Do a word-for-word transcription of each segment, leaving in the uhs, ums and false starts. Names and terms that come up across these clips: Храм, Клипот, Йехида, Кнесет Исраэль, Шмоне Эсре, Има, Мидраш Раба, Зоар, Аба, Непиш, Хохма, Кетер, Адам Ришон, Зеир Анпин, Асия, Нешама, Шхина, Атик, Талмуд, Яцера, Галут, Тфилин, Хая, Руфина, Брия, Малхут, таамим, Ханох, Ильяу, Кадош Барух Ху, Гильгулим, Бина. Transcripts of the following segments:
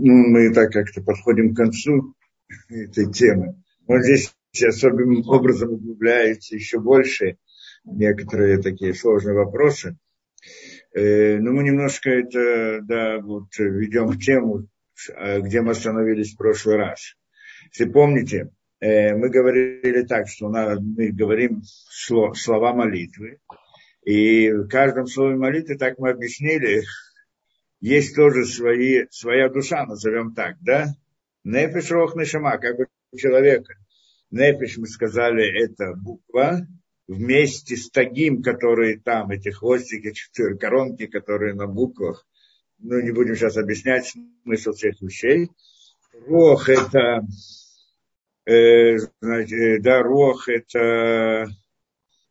ну, мы и так как-то подходим к концу этой темы. Вот здесь особым образом углубляются еще больше некоторые такие сложные вопросы. Но мы немножко это, да, вот ведем в тему, где мы остановились в прошлый раз. Если помните, мы говорили так, что мы говорим слова молитвы. И в каждом слове молитвы, так мы объяснили, есть тоже свои, своя душа, назовем так, да? Непиш, руах, нешама, как бы человека. Непиш, мы сказали, это буква. Вместе с тагим, которые там, эти хвостики, четыре коронки, которые на буквах. Ну, не будем сейчас объяснять смысл всех вещей. Руах это, э, знаете, да, руах это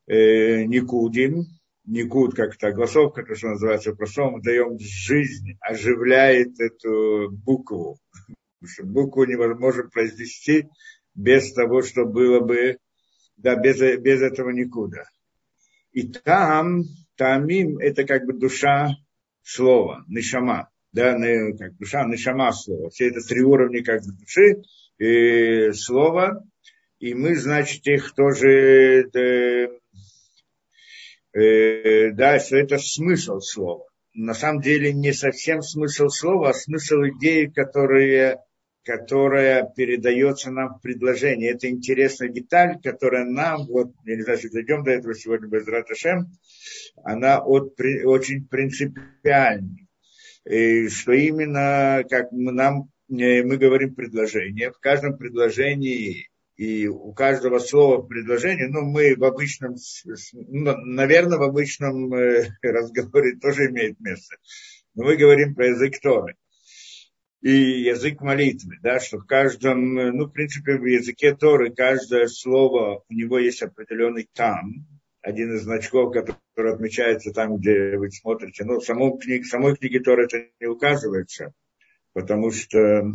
э, никудим. Никуд как-то огласовка, то, что называется по-простому, даем жизнь, оживляет эту букву. Потому что букву невозможно произнести без того, что было бы, да, без, без этого никуда. И там, тамим, это как бы душа слова, нешама, да, как душа, нешама слова. Все это три уровня как бы души, и слова, и мы, значит, их тоже, э, да, что это смысл слова. На самом деле не совсем смысл слова, а смысл идеи, которые... которая передается нам в предложении. Это интересная деталь, которая нам, вот, я не знаю, если дойдем до этого сегодня, Безрат Ашем, она от, при, очень принципиальна. И что именно, как мы, нам, мы говорим предложение, в каждом предложении и у каждого слова предложение, ну, мы в обычном, наверное, в обычном разговоре тоже имеет место, но мы говорим про язык Торы. И язык молитвы, да, что в каждом, ну, в принципе, в языке Торы каждое слово, у него есть определенный там, один из значков, который отмечается там, где вы смотрите. Ну, в самой книге, в самой книге Торы это не указывается, потому что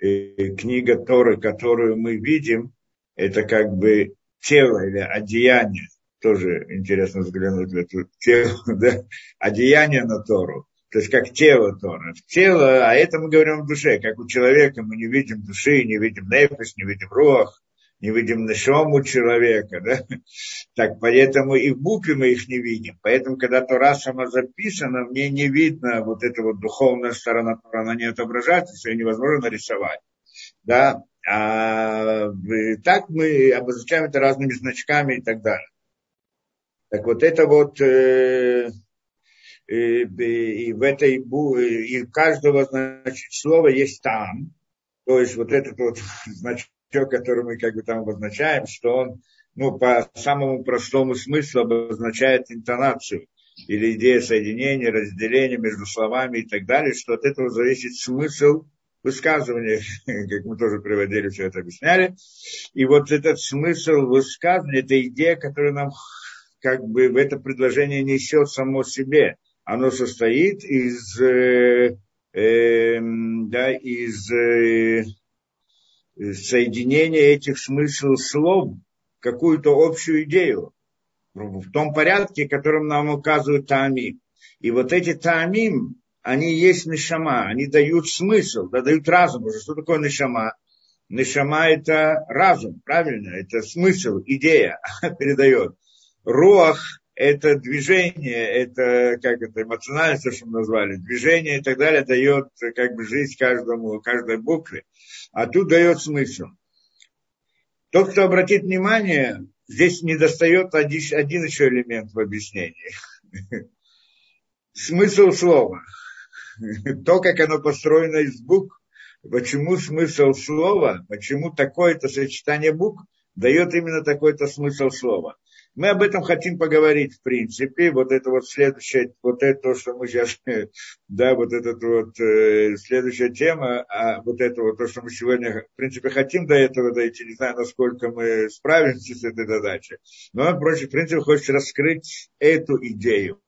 книга Торы, которую мы видим, это как бы тело или одеяние. Тоже интересно взглянуть в это тело, да, одеяние на Тору. То есть как тело Тора. Тело, а это мы говорим о душе. Как у человека мы не видим души, не видим нефиш, не видим руах, не видим нешому человека. Да? Так, поэтому и в букве мы их не видим. Поэтому, когда Тора сама записана, мне не видно вот эта вот духовная сторона Тора, она не отображается, ее невозможно нарисовать. Да? А так мы обозначаем это разными значками и так далее. Так вот это вот... Э- И, и в этой и каждого, значит, слова есть там, то есть вот этот вот значок, который мы как бы там обозначаем, что он, ну, по самому простому смыслу обозначает интонацию или идею соединения, разделения между словами и так далее, что от этого зависит смысл высказывания, как мы тоже приводили, все это объясняли. И вот этот смысл высказывания, это идея, которая нам как бы в это предложение несет само себе. Оно состоит из, э, э, да, из э, соединения этих смыслов слов в какую-то общую идею, в том порядке, которым нам указывают таамим. И вот эти таамим, они есть нешама, они дают смысл, да, дают разум. Что такое нешама? Нешама – это разум, правильно? Это смысл, идея передает. Руах – это движение, это, как это, эмоциональность, то, что мы назвали, движение и так далее, дает как бы жизнь каждому, каждой букве. А тут дает смысл. Тот, кто обратит внимание, здесь недостает один, один еще элемент в объяснении. Смысл слова. То, как оно построено из букв. Почему смысл слова, почему такое-то сочетание букв дает именно такой-то смысл слова. Мы об этом хотим поговорить, в принципе, вот это вот следующее, вот это то, что мы сейчас, да, вот эта вот э, следующая тема, а вот это вот то, что мы сегодня, в принципе, хотим до этого дойти, не знаю, насколько мы справимся с этой задачей, но он, в принципе, хочет раскрыть эту идею,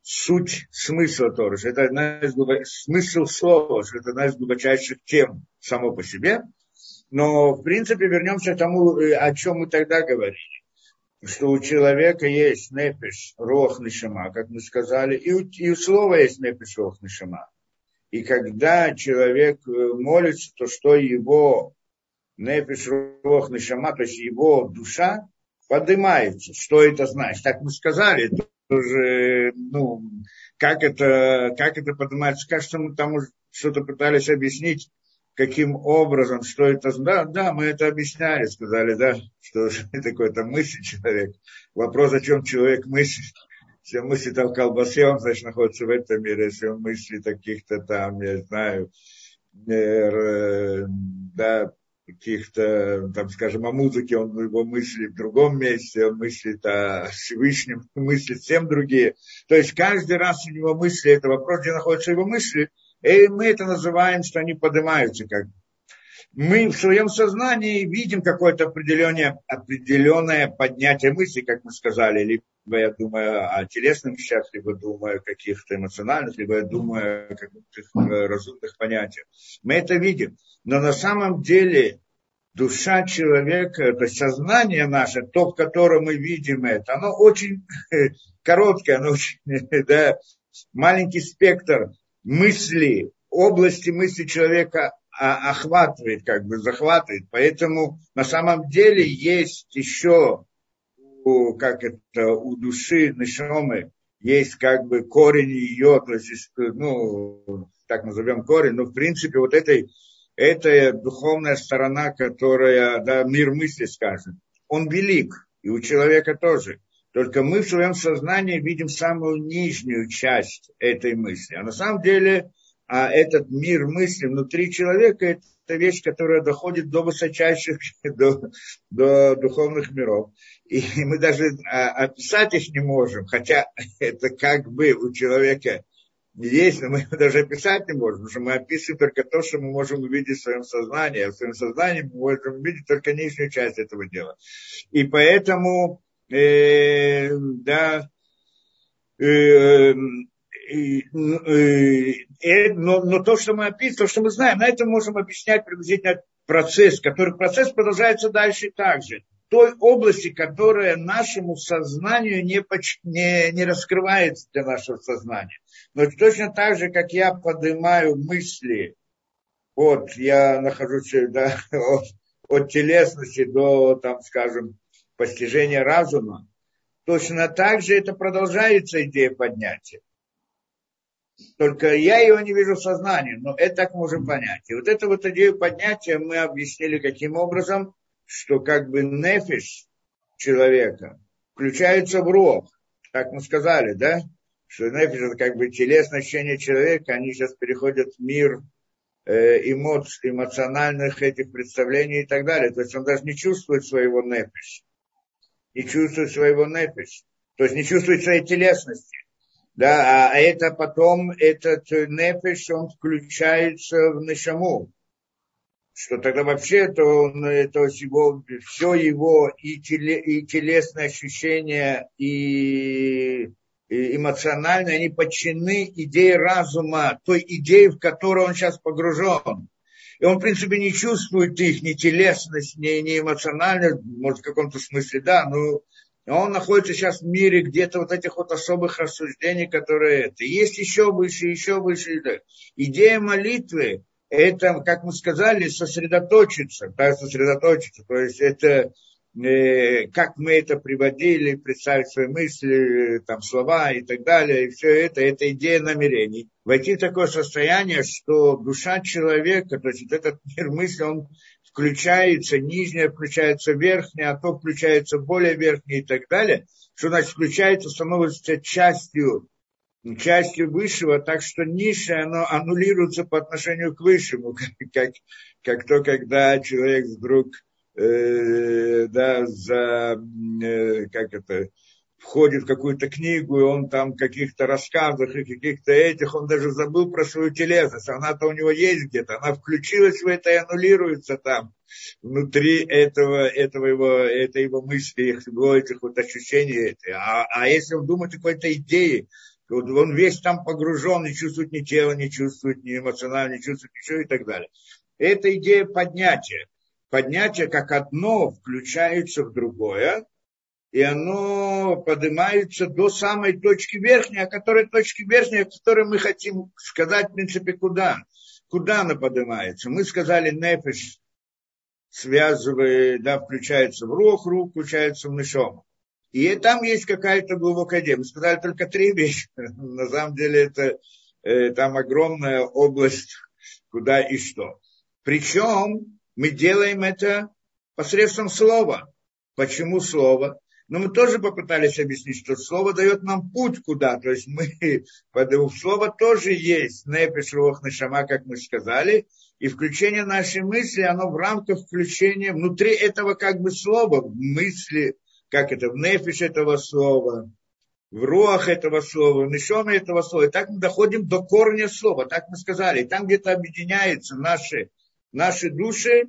суть смысла Торы, это одна из глубоч... смысл слова, что это одна из глубочайших тем само по себе, но, в принципе, вернемся к тому, о чем мы тогда говорили. Что у человека есть непиш, руах, нешама, как мы сказали, и у, и у слова есть непиш, руах, нешама. И когда человек молится, то что его непиш, руах, нешама, то есть его душа поднимается. Что это значит? Так мы сказали. Уже, ну, как это, как это поднимается? Кажется, мы там уже что-то пытались объяснить, каким образом, что это... Да, да, мы это объясняли, сказали, да, что такое-то мысль человек. Вопрос, о чем человек мыслит. Если он мыслит о колбасе, он, значит, находится в этом мире. Если он мыслит о каких-то там, я знаю, да, каких-то, там, скажем, о музыке, он его мыслит в другом месте, он мыслит о Всевышнем, мыслит всем другие. То есть каждый раз у него мысли, это вопрос, где находятся его мысли, и мы это называем, что они поднимаются. Как мы в своем сознании видим какое-то определенное, определенное поднятие мыслей, как мы сказали, либо я думаю о телесных вещах, либо думаю о каких-то эмоциональных, либо я думаю о каких-то разумных понятиях. Мы это видим. Но на самом деле душа человека, то есть сознание наше, то, в котором мы видим это, оно очень короткое, оно очень, да, маленький спектр мысли, области мысли человека охватывает, как бы захватывает. Поэтому на самом деле есть еще, у, как это, у души нешамы, есть как бы корень ее, то есть, ну, так назовем корень, но в принципе вот этой, эта духовная сторона, которая, да, мир мысли, скажем, он велик, и у человека тоже. Только мы в своем сознании видим самую нижнюю часть этой мысли. А на самом деле, а этот мир мысли внутри человека – это вещь, которая доходит до высочайших, до, до духовных миров. И мы даже описать их не можем, хотя это как бы у человека есть, но мы даже описать не можем, потому что мы описываем только то, что мы можем увидеть в своем сознании, а в своем сознании мы можем увидеть только нижнюю часть этого дела. И поэтому... Э, да, э, э, э, э, но, но то, что мы описываем, то, что мы знаем, на этом можем объяснять приблизительно процесс, который процесс продолжается дальше так же. Той области, которая нашему сознанию не, не, не раскрывается для нашего сознания. Но точно так же, как я поднимаю мысли, вот я нахожусь, да, от, от телесности до, там, скажем, постижение разума, точно так же это продолжается идея поднятия. Только я его не вижу в сознании, но это так можем понять. И вот эту вот идею поднятия мы объяснили каким образом, что как бы нефиш человека включается в руах. Так мы сказали, да? Что нефиш это как бы телесное ощущение человека, они сейчас переходят в мир эмоций, эмоциональных этих представлений и так далее. То есть он даже не чувствует своего непиша. Не чувствует своего непиш. То есть не чувствует своей телесности. Да, а это потом, этот непиш, он включается в нешаму. Что тогда вообще, то он, то его, все его и, теле, и телесные ощущения, и, и эмоциональные, они подчинены идее разума, той идее, в которую он сейчас погружен. И он, в принципе, не чувствует их ни телесность, ни, ни эмоциональность, может, в каком-то смысле, да, но он находится сейчас в мире где-то вот этих вот особых рассуждений, которые это. И есть еще выше, еще выше. Да. Идея молитвы, это, как мы сказали, сосредоточиться, да, сосредоточиться, то есть это, э, как мы это приводили, представить свои мысли, там, слова и так далее, и все это, это идея намерений. Войти в такое состояние, что душа человека, то есть вот этот мир мысли, он включается, нижняя включается верхняя, а то включается более верхняя и так далее, что значит включается, становится частью, частью высшего, так что низшее, оно аннулируется по отношению к высшему, как, как, как то, когда человек вдруг, э, да, за, э, как это... входит в какую-то книгу, и он там в каких-то рассказах и каких-то этих, он даже забыл про свою телесность. Она-то у него есть где-то, она включилась в это и аннулируется там, внутри этого, этого его, этой его мысли, его этих вот ощущений. А, а если он думает о какой-то идее, то он весь там погружен, не чувствует ни тела, не чувствует ни эмоционально, не чувствует ничего и так далее. Это идея поднятия. Поднятие как одно включается в другое, и оно поднимается до самой точки верхней, о которой точке верхней, о которой мы хотим сказать, в принципе, куда. Куда она поднимается? Мы сказали, непиш связывает, да, включается в рух, рух включается в нешому. И там есть какая-то глубокодея. Мы сказали только три вещи. На самом деле это э, там огромная область, куда и что. Причем мы делаем это посредством слова. Почему слово? Но мы тоже попытались объяснить, что слово дает нам путь куда. То есть мы, потому что слово тоже есть. Непиш, руах, нешама, как мы сказали. И включение нашей мысли, оно в рамках включения внутри этого как бы слова, мысли, как это, в нефиш этого слова, в руах этого слова, в нешоме этого слова. И так мы доходим до корня слова, так мы сказали. И там где-то объединяются наши, наши души,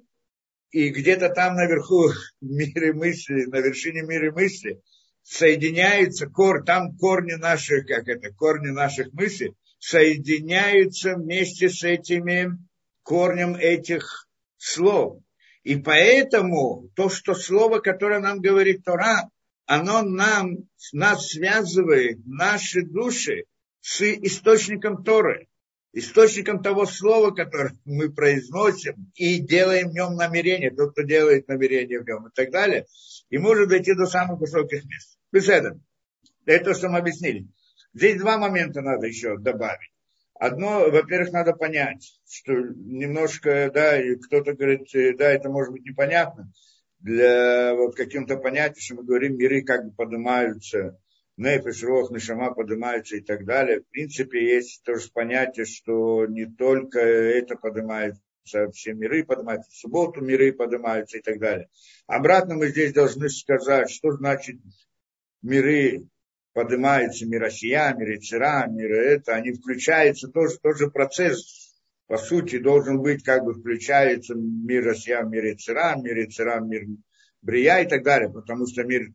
и где-то там наверху в мире мысли, на вершине мира мысли соединяются корни, там корни наших, как это, корни наших мыслей соединяются вместе с этими корнем этих слов. И поэтому то, что слово, которое нам говорит Тора, оно нам, нас связывает, наши души, с источником Торы, источником того слова, которое мы произносим и делаем в нем намерение, тот, кто делает намерение в нем и так далее, и может дойти до самых высоких мест. Это, это то, что мы объяснили. Здесь два момента надо еще добавить. Одно, во-первых, надо понять, что немножко, да, и кто-то говорит, да, это может быть непонятно, для вот каким-то понятием, что мы говорим, миры как бы поднимаются, непиш, руах, нешама поднимаются и так далее. В принципе, есть тоже понятие, что не только это поднимается, а все миры поднимаются, в субботу миры поднимаются и так далее. Обратно мы здесь должны сказать, что значит миры, поднимаются мир Асия, мир Яцера, мир это, они включаются, тоже, тоже процесс, по сути, должен быть, как бы включается мир Асия, мир Яцера, мир Яцера, мир Брия и так далее, потому что мир,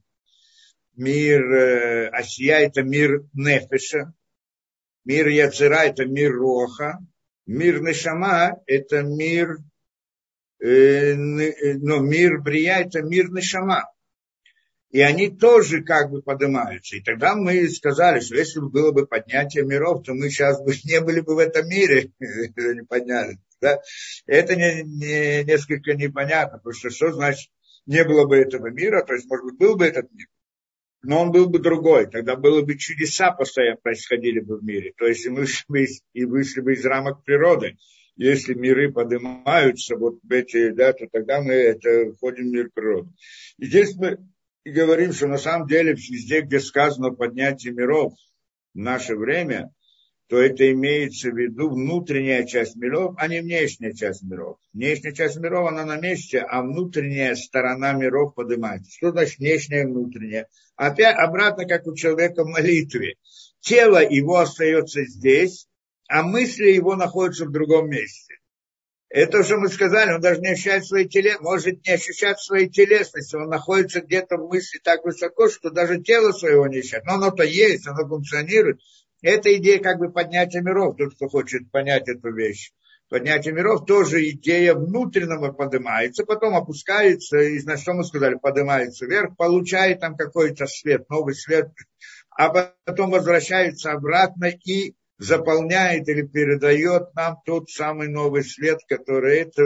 мир Асия это мир Нефеша, мир Яцера это мир Роха, мир Нешама это мир, э, но мир Брия это мир Нешама. И они тоже как бы поднимаются. И тогда мы сказали, что если бы было бы поднятие миров, то мы сейчас бы не были бы в этом мире, если не подняли. Да? Это не, не, несколько непонятно, потому что что значит не было бы этого мира, то есть, может быть, был бы этот мир, но он был бы другой. Тогда было бы чудеса постоянно происходили бы в мире. То есть мы и вышли бы из рамок природы. Если миры поднимаются, вот эти, да, то тогда мы это, входим в мир природы. И здесь мы и говорим, что на самом деле везде, где сказано поднятие миров в наше время, то это имеется в виду внутренняя часть миров, а не внешняя часть миров. Внешняя часть миров, она на месте, а внутренняя сторона миров поднимается. Что значит внешняя и внутренняя? Опять обратно, как у человека в молитве. Тело его остается здесь, а мысли его находятся в другом месте. Это, что мы сказали, он даже не ощущает свои теле, может не ощущать свои телесности, он находится где-то в мысли так высоко, что даже тело своего не ощущает. Но оно-то есть, оно функционирует. Это идея как бы поднятия миров, тот, кто хочет понять эту вещь. Поднятие миров тоже идея внутреннего поднимается, потом опускается, и, значит, что мы сказали, поднимается вверх, получает там какой-то свет, новый свет, а потом возвращается обратно и заполняет или передает нам тот самый новый свет, который это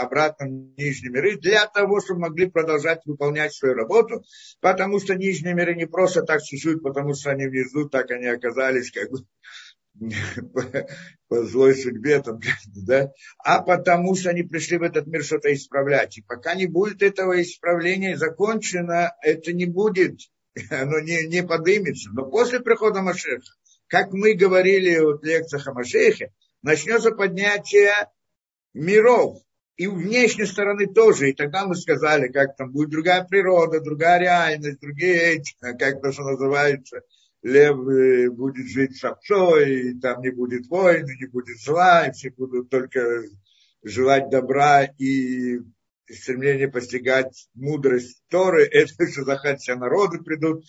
обратно в нижние миры, для того, чтобы могли продолжать выполнять свою работу, потому что нижние миры не просто так чуть-чуть, потому что они внизу, так они оказались как бы по злой судьбе, там, да? А потому что они пришли в этот мир что-то исправлять. И пока не будет этого исправления закончено, это не будет, оно не, не поднимется. Но после прихода Машиаха, как мы говорили в лекциях о Машиахе, начнется поднятие миров. И у внешней стороны тоже. И тогда мы сказали, как там будет другая природа, другая реальность, другие эти, как то, что называется, лев будет жить с овцой, и там не будет войн, не будет зла, и все будут только желать добра и стремление постигать мудрость Торы. Это что захотят, все народы придут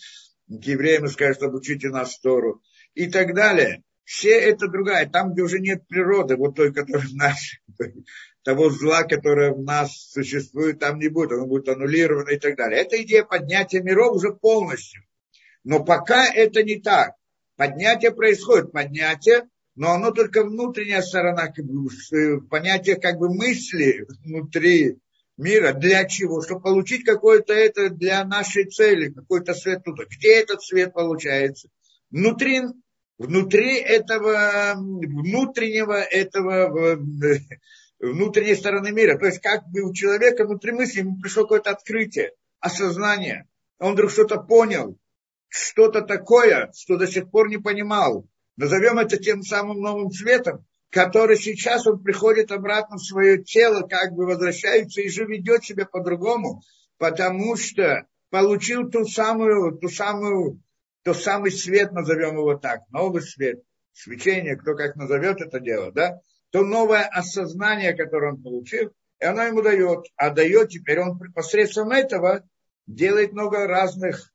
к евреям и скажут, обучите нас Тору. И так далее. Все это другая, там, где уже нет природы, вот той, которая в нас, того зла, которое в нас существует, там не будет, оно будет аннулировано и так далее. Это идея поднятия миров уже полностью. Но пока это не так. Поднятие происходит, поднятие, но оно только внутренняя сторона, как бы, понятие как бы мысли внутри мира. Для чего? Чтобы получить какое-то это для нашей цели, какой-то свет туда. Где этот свет получается? Внутри, внутри этого, внутреннего этого, внутренней стороны мира. То есть как бы у человека внутри мысли ему пришло какое-то открытие, осознание. Он вдруг что-то понял, что-то такое, что до сих пор не понимал. Назовем это тем самым новым цветом, который сейчас он приходит обратно в свое тело, как бы возвращается и же ведет себя по-другому, потому что получил ту самую, ту самую, тот самый свет, назовем его так, новый свет, свечение, кто как назовет это дело, да, то новое осознание, которое он получил, и оно ему дает, а дает теперь он посредством этого делает много разных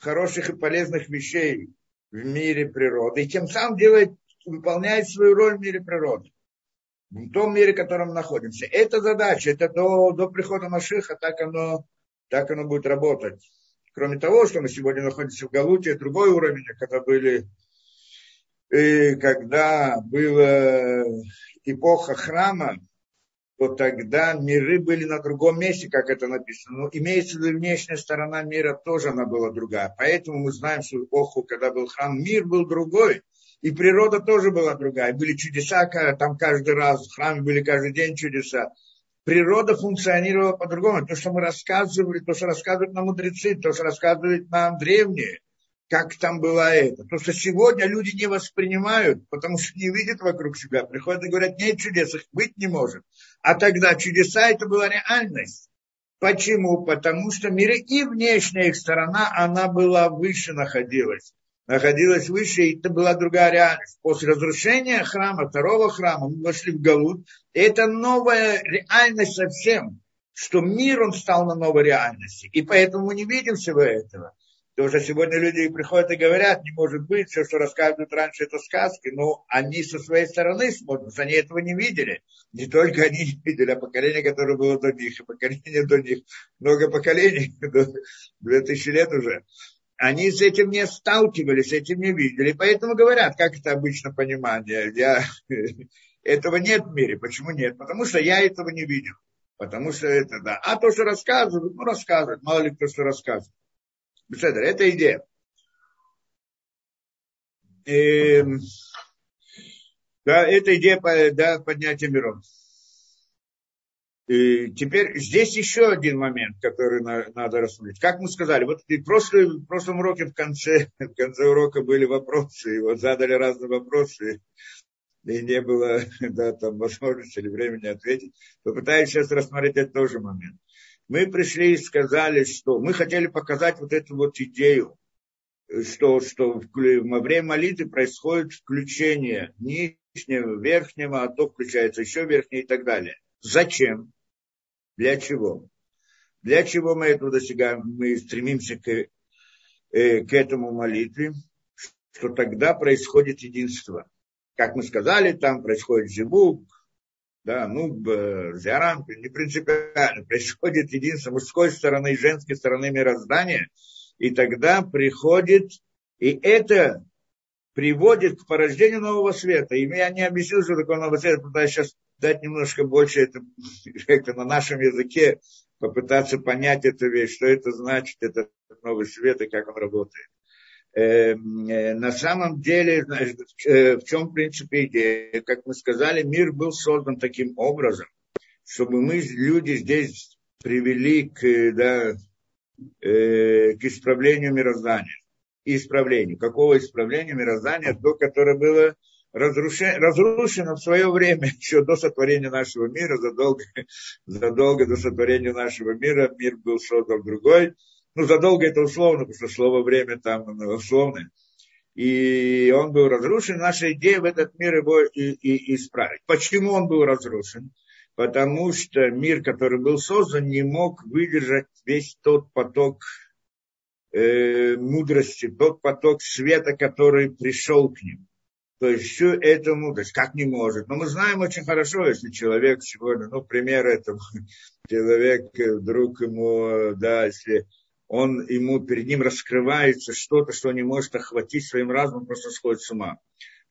хороших и полезных вещей в мире природы, и тем самым делает, выполняет свою роль в мире природы, в том мире, в котором мы находимся. Это задача, это до, до прихода Машиаха, так оно, так оно будет работать. Кроме того, что мы сегодня находимся в Галуте, другой уровень, когда были, и когда была эпоха храма, то тогда миры были на другом месте, как это написано. Но имеется в виду внешняя сторона мира тоже она была другая. Поэтому мы знаем, что в эпоху, когда был храм, мир был другой. И природа тоже была другая. Были чудеса там каждый раз, в храме были каждый день чудеса. Природа функционировала по-другому. То, что мы рассказывали, то, что рассказывают нам мудрецы, то, что рассказывают нам древние, как там было это. То, что сегодня люди не воспринимают, потому что не видят вокруг себя. Приходят и говорят, нет чудес, их быть не может. А тогда чудеса это была реальность. Почему? Потому что миры и внешняя их сторона, она была выше находилась. находилась выше, и это была другая реальность. После разрушения храма, второго храма, мы вошли в Галут, и это новая реальность совсем, что мир, он стал на новой реальности, и поэтому мы не видим всего этого. Потому что сегодня люди приходят и говорят, не может быть, все, что рассказывают раньше, это сказки, но они со своей стороны смотрят, они этого не видели. Не только они не видели, а поколение, которое было до них, и поколение до них, много поколений, две тысячи лет уже. Они с этим не сталкивались, с этим не видели. Поэтому говорят, как это обычно понимание. Я... этого нет в мире. Почему нет? Потому что я этого не видел. Потому что это да. А то, что рассказывают, ну рассказывают. Мало ли кто что рассказывает. Это идея. И... Да, это идея да, поднятия миров. И теперь здесь еще один момент, который на, надо рассмотреть. Как мы сказали, вот и в, прошлом, в прошлом уроке в конце, в конце урока были вопросы, и вот задали разные вопросы, и не было да, там, возможности или времени ответить. Попытаюсь сейчас рассмотреть этот тоже момент. Мы пришли и сказали, что мы хотели показать вот эту вот идею, что, что во время молитвы происходит включение нижнего, верхнего, а то включается еще верхний и так далее. Зачем? Для чего? Для чего мы этого достигаем? Мы стремимся к, э, к этому молитве, что тогда происходит единство. Как мы сказали, там происходит зивук, да, нугба, зеир анпин, не принципиально. Происходит единство мужской стороны и женской стороны мироздания. И тогда приходит, и это приводит к порождению нового света. И я не объяснил, что такое новый свет, потому что сейчас дать немножко больше это как-то на нашем языке, попытаться понять эту вещь, что это значит, этот новый свет и как он работает. Э, э, на самом деле, значит, э, в чем в принципе идея? Как мы сказали, мир был создан таким образом, чтобы мы, люди, здесь привели к, да, э, к исправлению мироздания. И исправлению. Какого исправления мироздания? То, которое было разрушено в свое время, еще до сотворения нашего мира, задолго, задолго до сотворения нашего мира, мир был создан другой. Ну, задолго это условно, потому что слово «время» там условное. И он был разрушен. Наша идея в этот мир его и, и исправить. Почему он был разрушен? Потому что мир, который был создан, не мог выдержать весь тот поток э, мудрости, тот поток света, который пришел к ним. То есть всю эту мудрость, как не может. Но мы знаем очень хорошо, если человек сегодня, ну, пример этому, человек, вдруг ему, да, если он, ему, перед ним раскрывается что-то, что он не может охватить своим разумом, просто сходит с ума.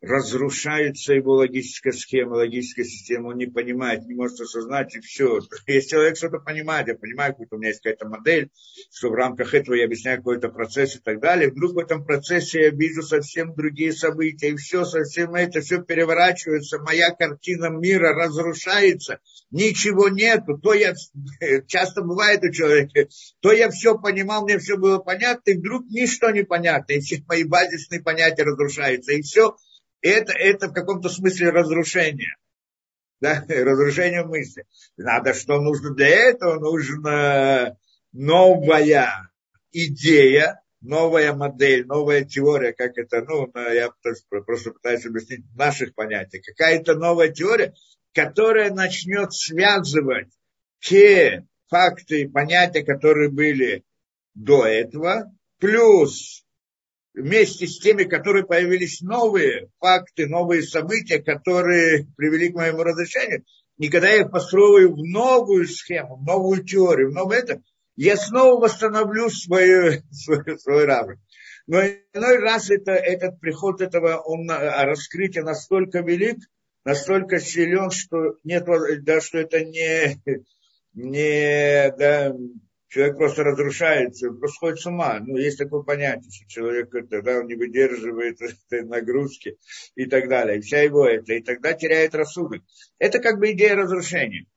Разрушается его логическая схема, логическая система, он не понимает, не может осознать, и все. Если человек что-то понимает, я понимаю, у меня есть какая-то модель, что в рамках этого я объясняю какой-то процесс и так далее, вдруг в этом процессе я вижу совсем другие события, и все, совсем это, все переворачивается, моя картина мира разрушается, ничего нету, то я, часто бывает у человека, то я все понимал, мне все было понятно, и вдруг ничто не понятно, и все мои базисные понятия разрушаются, и все. Это, это в каком-то смысле разрушение, да? Разрушение мысли. Надо, что нужно для этого? Нужна новая идея, новая модель, новая теория, как это, ну, я просто пытаюсь объяснить в наших понятиях. Какая-то новая теория, которая начнет связывать те факты и понятия, которые были до этого, плюс вместе с теми, которые появились новые факты, новые события, которые привели к моему разрешению. И когда я их построю в новую схему, в новую теорию, в новое это, я снова восстановлю свою, свою, свой разум. Но иной раз это, этот приход этого, он, раскрытие настолько велик, настолько силен, что, нет, да, что это не... не да, человек просто разрушается, просто сходит с ума. Ну, есть такое понятие, что человек тогда он не выдерживает этой нагрузки и так далее. И вся его это. И тогда теряет рассудок. Это как бы идея разрушения.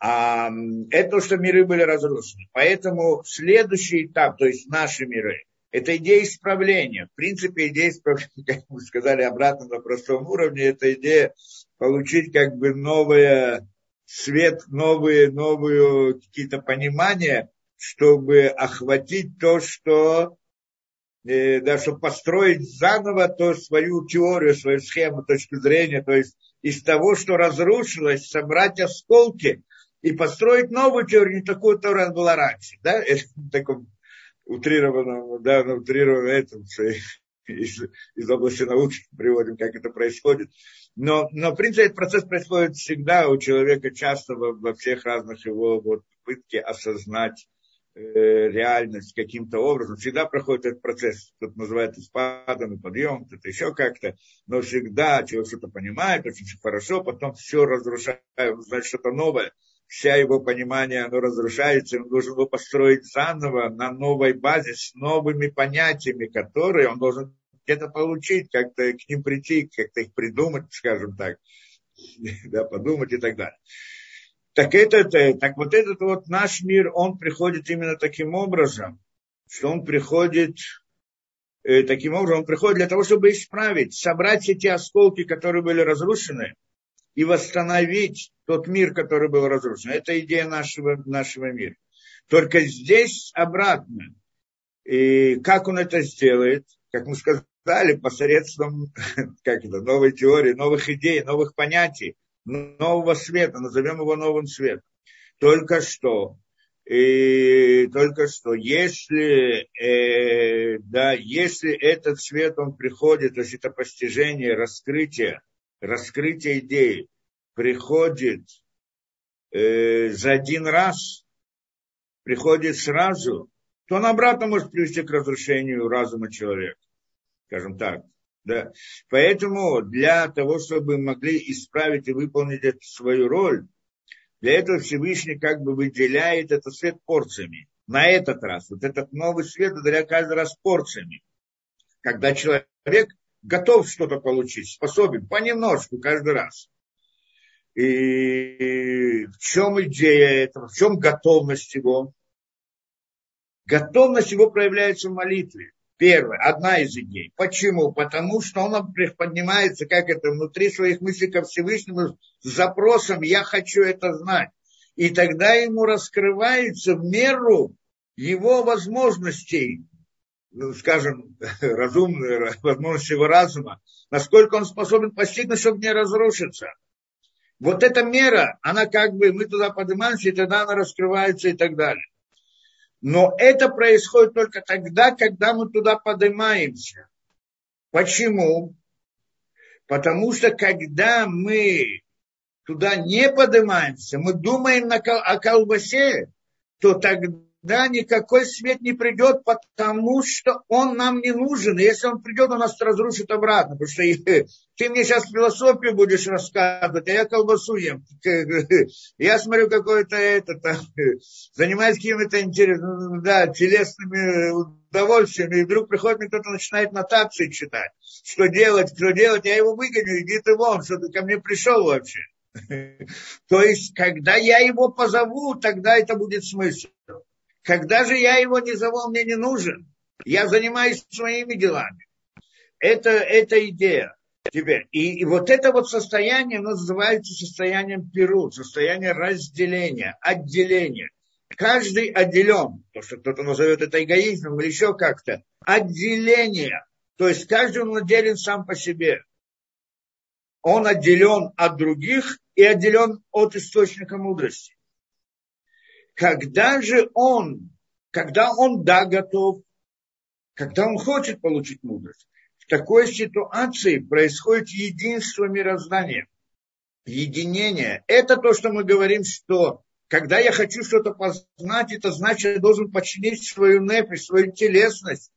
А, это то, что миры были разрушены. Поэтому следующий этап, то есть наши миры, это идея исправления. В принципе, идея исправления, как мы сказали, обратно на простом уровне, это идея получить как бы новое свет, новые, новые какие-то понимания, чтобы охватить то, что, э, да, чтобы построить заново то, свою теорию, свою схему, точку зрения, то есть из того, что разрушилось, собрать осколки и построить новую теорию, не такую, которая была раньше, да, это в таком утрированном, да, утрированном этом, из, из области науки приводим, как это происходит. Но, но, в принципе, этот процесс происходит всегда у человека, часто во, во всех разных его вот, попытки осознать реальность каким-то образом. Всегда проходит этот процесс. Кто-то называет спадом и подъемом, кто-то еще как-то. Но всегда человек что-то понимает, очень хорошо, потом все разрушает, значит, что-то новое. Вся его понимание, оно разрушается, он должен его построить заново на новой базе, с новыми понятиями, которые он должен где-то получить, как-то к ним прийти, как-то их придумать, скажем так, да, подумать и так далее. Так, это, так вот этот вот наш мир, он приходит именно таким образом, что он приходит, э, таким образом, он приходит для того, чтобы исправить, собрать все те осколки, которые были разрушены, и восстановить тот мир, который был разрушен. Это идея нашего, нашего мира. Только здесь обратно. И как он это сделает, как мы сказали, посредством как это, новой теории, новых идей, новых понятий, нового света, назовем его новым светом. Только что, и только что, если, э, да, если этот свет, он приходит, то есть это постижение, раскрытие, раскрытие идеи приходит э, за один раз, приходит сразу, то он обратно может привести к разрушению разума человека, скажем так. Да. Поэтому для того, чтобы могли исправить и выполнить эту свою роль, для этого Всевышний как бы выделяет этот свет порциями. На этот раз, вот этот новый свет выделяет каждый раз порциями. Когда человек готов что-то получить, способен, понемножку каждый раз. И в чем идея этого, в чем готовность его? Готовность его проявляется в молитве. Первое, одна из идей. Почему? Потому что он поднимается, как это, внутри своих мыслей ко Всевышнему с запросом «я хочу это знать». И тогда ему раскрывается в меру его возможностей, ну, скажем, разумные возможности его разума, насколько он способен постигнуть, чтобы не разрушиться. Вот эта мера, она как бы, мы туда поднимаемся, и тогда она раскрывается и так далее. Но это происходит только тогда, когда мы туда поднимаемся. Почему? Потому что когда мы туда не поднимаемся, мы думаем о колбасе, то тогда никакой свет не придет, потому что он нам не нужен. И если он придет, он нас разрушит обратно. Потому что ты мне сейчас философию будешь рассказывать, а я колбасу ем. Я смотрю, какое-то это, там, занимаюсь какими-то интересными, да, телесными удовольствием, и вдруг приходит мне кто-то, начинает нотации читать. Что делать, что делать, я его выгоню, иди ты вон, что ты ко мне пришел вообще. То есть, когда я его позову, тогда это будет смысл. Когда же я его не зову, он мне не нужен. Я занимаюсь своими делами. Это, это идея. Теперь. И, и вот это вот состояние называется состоянием перу, состояние разделения, отделения. Каждый отделен, то, что кто-то назовет это эгоизмом или еще как-то, отделение, то есть каждый он отделен сам по себе. Он отделен от других и отделен от источника мудрости. Когда же он, когда он, да, готов, когда он хочет получить мудрость, в такой ситуации происходит единство мироздания, единение. Это то, что мы говорим, что когда я хочу что-то познать, это значит, я должен подчинить свою непись, свою телесность,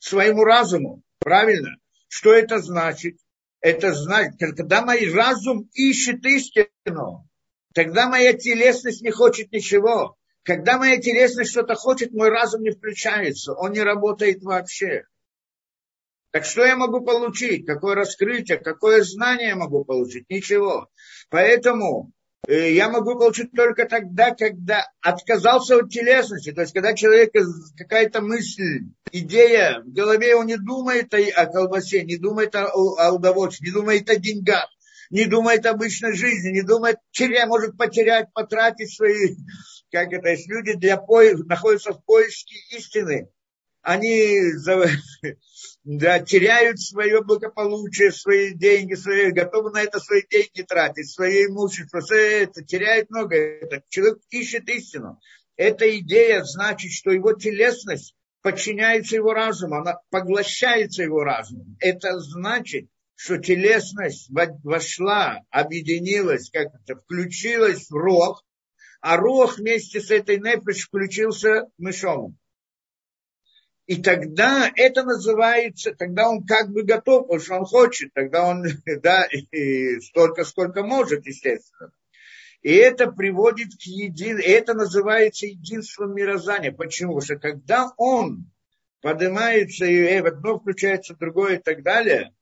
своему разуму. Правильно? Что это значит? Это значит, когда мой разум ищет истину, тогда моя телесность не хочет ничего. Когда моя телесность что-то хочет, мой разум не включается, он не работает вообще. Так что я могу получить? Какое раскрытие, какое знание я могу получить? Ничего. Поэтому я могу получить только тогда, когда отказался от телесности. То есть, когда человек, какая-то мысль, идея в голове, он не думает о колбасе, не думает о удовольствии, не думает о деньгах, не думает об обычной жизни, не думает, может потерять, потратить свои... Как это? Если люди для поиска, находятся в поиске истины, они да, теряют свое благополучие, свои деньги, свои, готовы на это свои деньги тратить, свои имущества, это, теряют много. Это, человек ищет истину. Эта идея значит, что его телесность подчиняется его разуму, она поглощается его разумом. Это значит, что телесность вошла, объединилась, как это, включилась в руах, а руах вместе с этой непиш включился в нешаму. И тогда это называется, тогда он как бы готов, потому что он хочет, тогда он, да, и столько, сколько может, естественно. И это приводит к единству, это называется единством мироздания. Почему? Потому что когда он поднимается, и в одно включается в другое и так далее,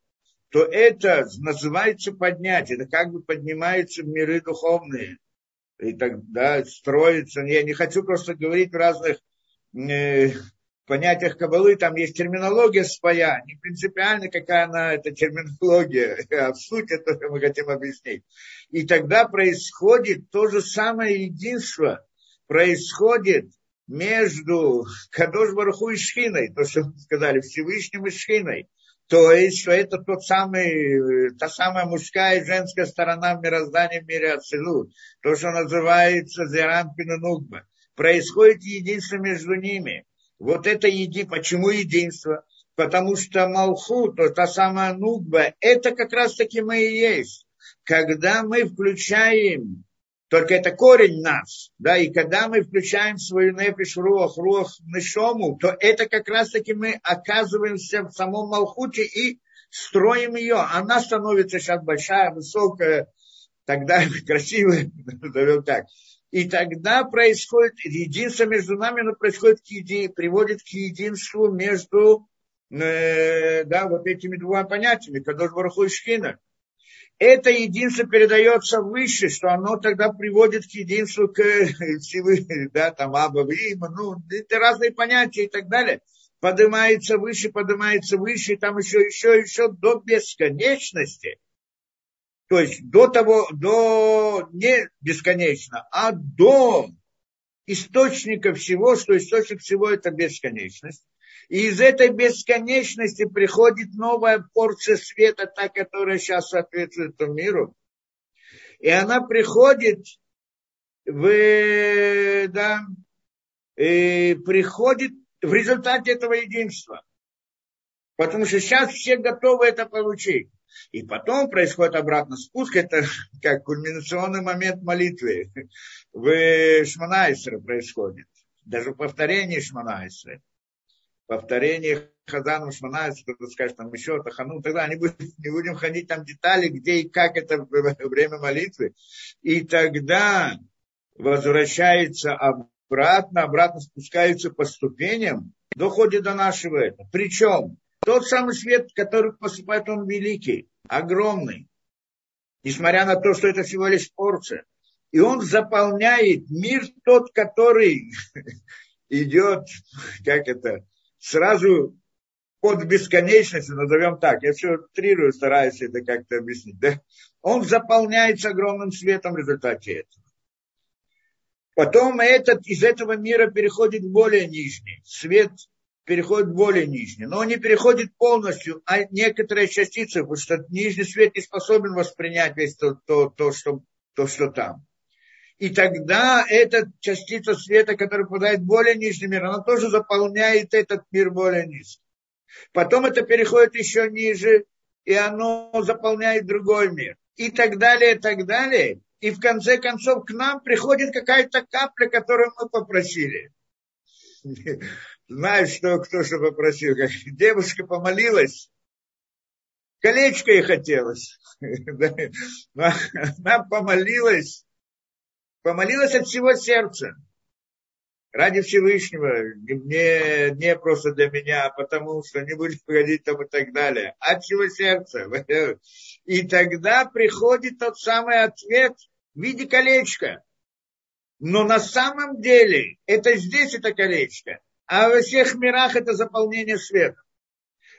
то это называется поднятие, это как бы поднимаются миры духовные. И тогда строится, я не хочу просто говорить в разных... Э, В понятиях каббалы там есть терминология своя, не принципиально, какая она, эта терминология, а в сути это мы хотим объяснить. И тогда происходит то же самое единство, происходит между Кадош Барух Ху и Шхиной, то, что мы сказали, Всевышним и Шхиной. То есть, что это тот самый, та самая мужская и женская сторона в мироздании, в мире Ацилут, то, что называется Зеир Анпин и Нугба. Происходит единство между ними. Вот это еди... Почему единство? Потому что Малхут, та самая Нугба, это как раз-таки мы и есть. Когда мы включаем, только это корень нас, да, и когда мы включаем свою непиш в руах, руах в нешому, то это как раз-таки мы оказываемся в самом Малхуте и строим ее. Она становится сейчас большая, высокая, тогда красивая, назовем так. И тогда происходит единство между нами, но происходит к еди, приводит к единству между э, да, вот этими двумя понятиями, Кадош Барух Ху и Шхина. Это единство передается выше, что оно тогда приводит к единству, к да, там, Аба, Има, ну, это разные понятия и так далее. Поднимается выше, поднимается выше, и там еще, еще, еще до бесконечности. То есть до того, до не бесконечно, а до источника всего, что источник всего – это бесконечность. И из этой бесконечности приходит новая порция света, та, которая сейчас соответствует этому миру. И она приходит, в, да, приходит в результате этого единства. Потому что сейчас все готовы это получить. И потом происходит обратно спуск. Это как кульминационный момент молитвы. В Шмоне Эсре происходит. Даже повторение Шмоне Эсре. Повторение Хазаном Шмоне Эсре. Кто-то скажет, там еще Тахану. Тогда не будем, не будем ходить там детали, где и как это время молитвы. И тогда возвращается обратно. Обратно спускаются по ступеням. Доходит до нашего этого. Причем тот самый свет, который посыпает, он великий, огромный. Несмотря на то, что это всего лишь порция. И он заполняет мир тот, который идет, как это, сразу под бесконечность, назовем так. Я все утрирую, стараюсь это как-то объяснить. Да? Он заполняется огромным светом в результате этого. Потом этот, из этого мира переходит в более нижний. Свет переходит более нижний, но он не переходит полностью, а некоторые частицы, потому что нижний свет не способен воспринять весь то, то, то, что, то, что там. И тогда эта частица света, которая попадает в более нижний мир, она тоже заполняет этот мир более низкий. Потом это переходит еще ниже, и оно заполняет другой мир. И так далее, и так далее. И в конце концов к нам приходит какая-то капля, которую мы попросили. Знаешь, что, кто что попросил. Как девушка помолилась, колечко ей хотелось. Она помолилась, помолилась от всего сердца. Ради Всевышнего, не, не просто для меня, а потому что не будет ходить там и так далее. От всего сердца. И тогда приходит тот самый ответ в виде колечка. Но на самом деле это здесь это колечко, а во всех мирах это заполнение света.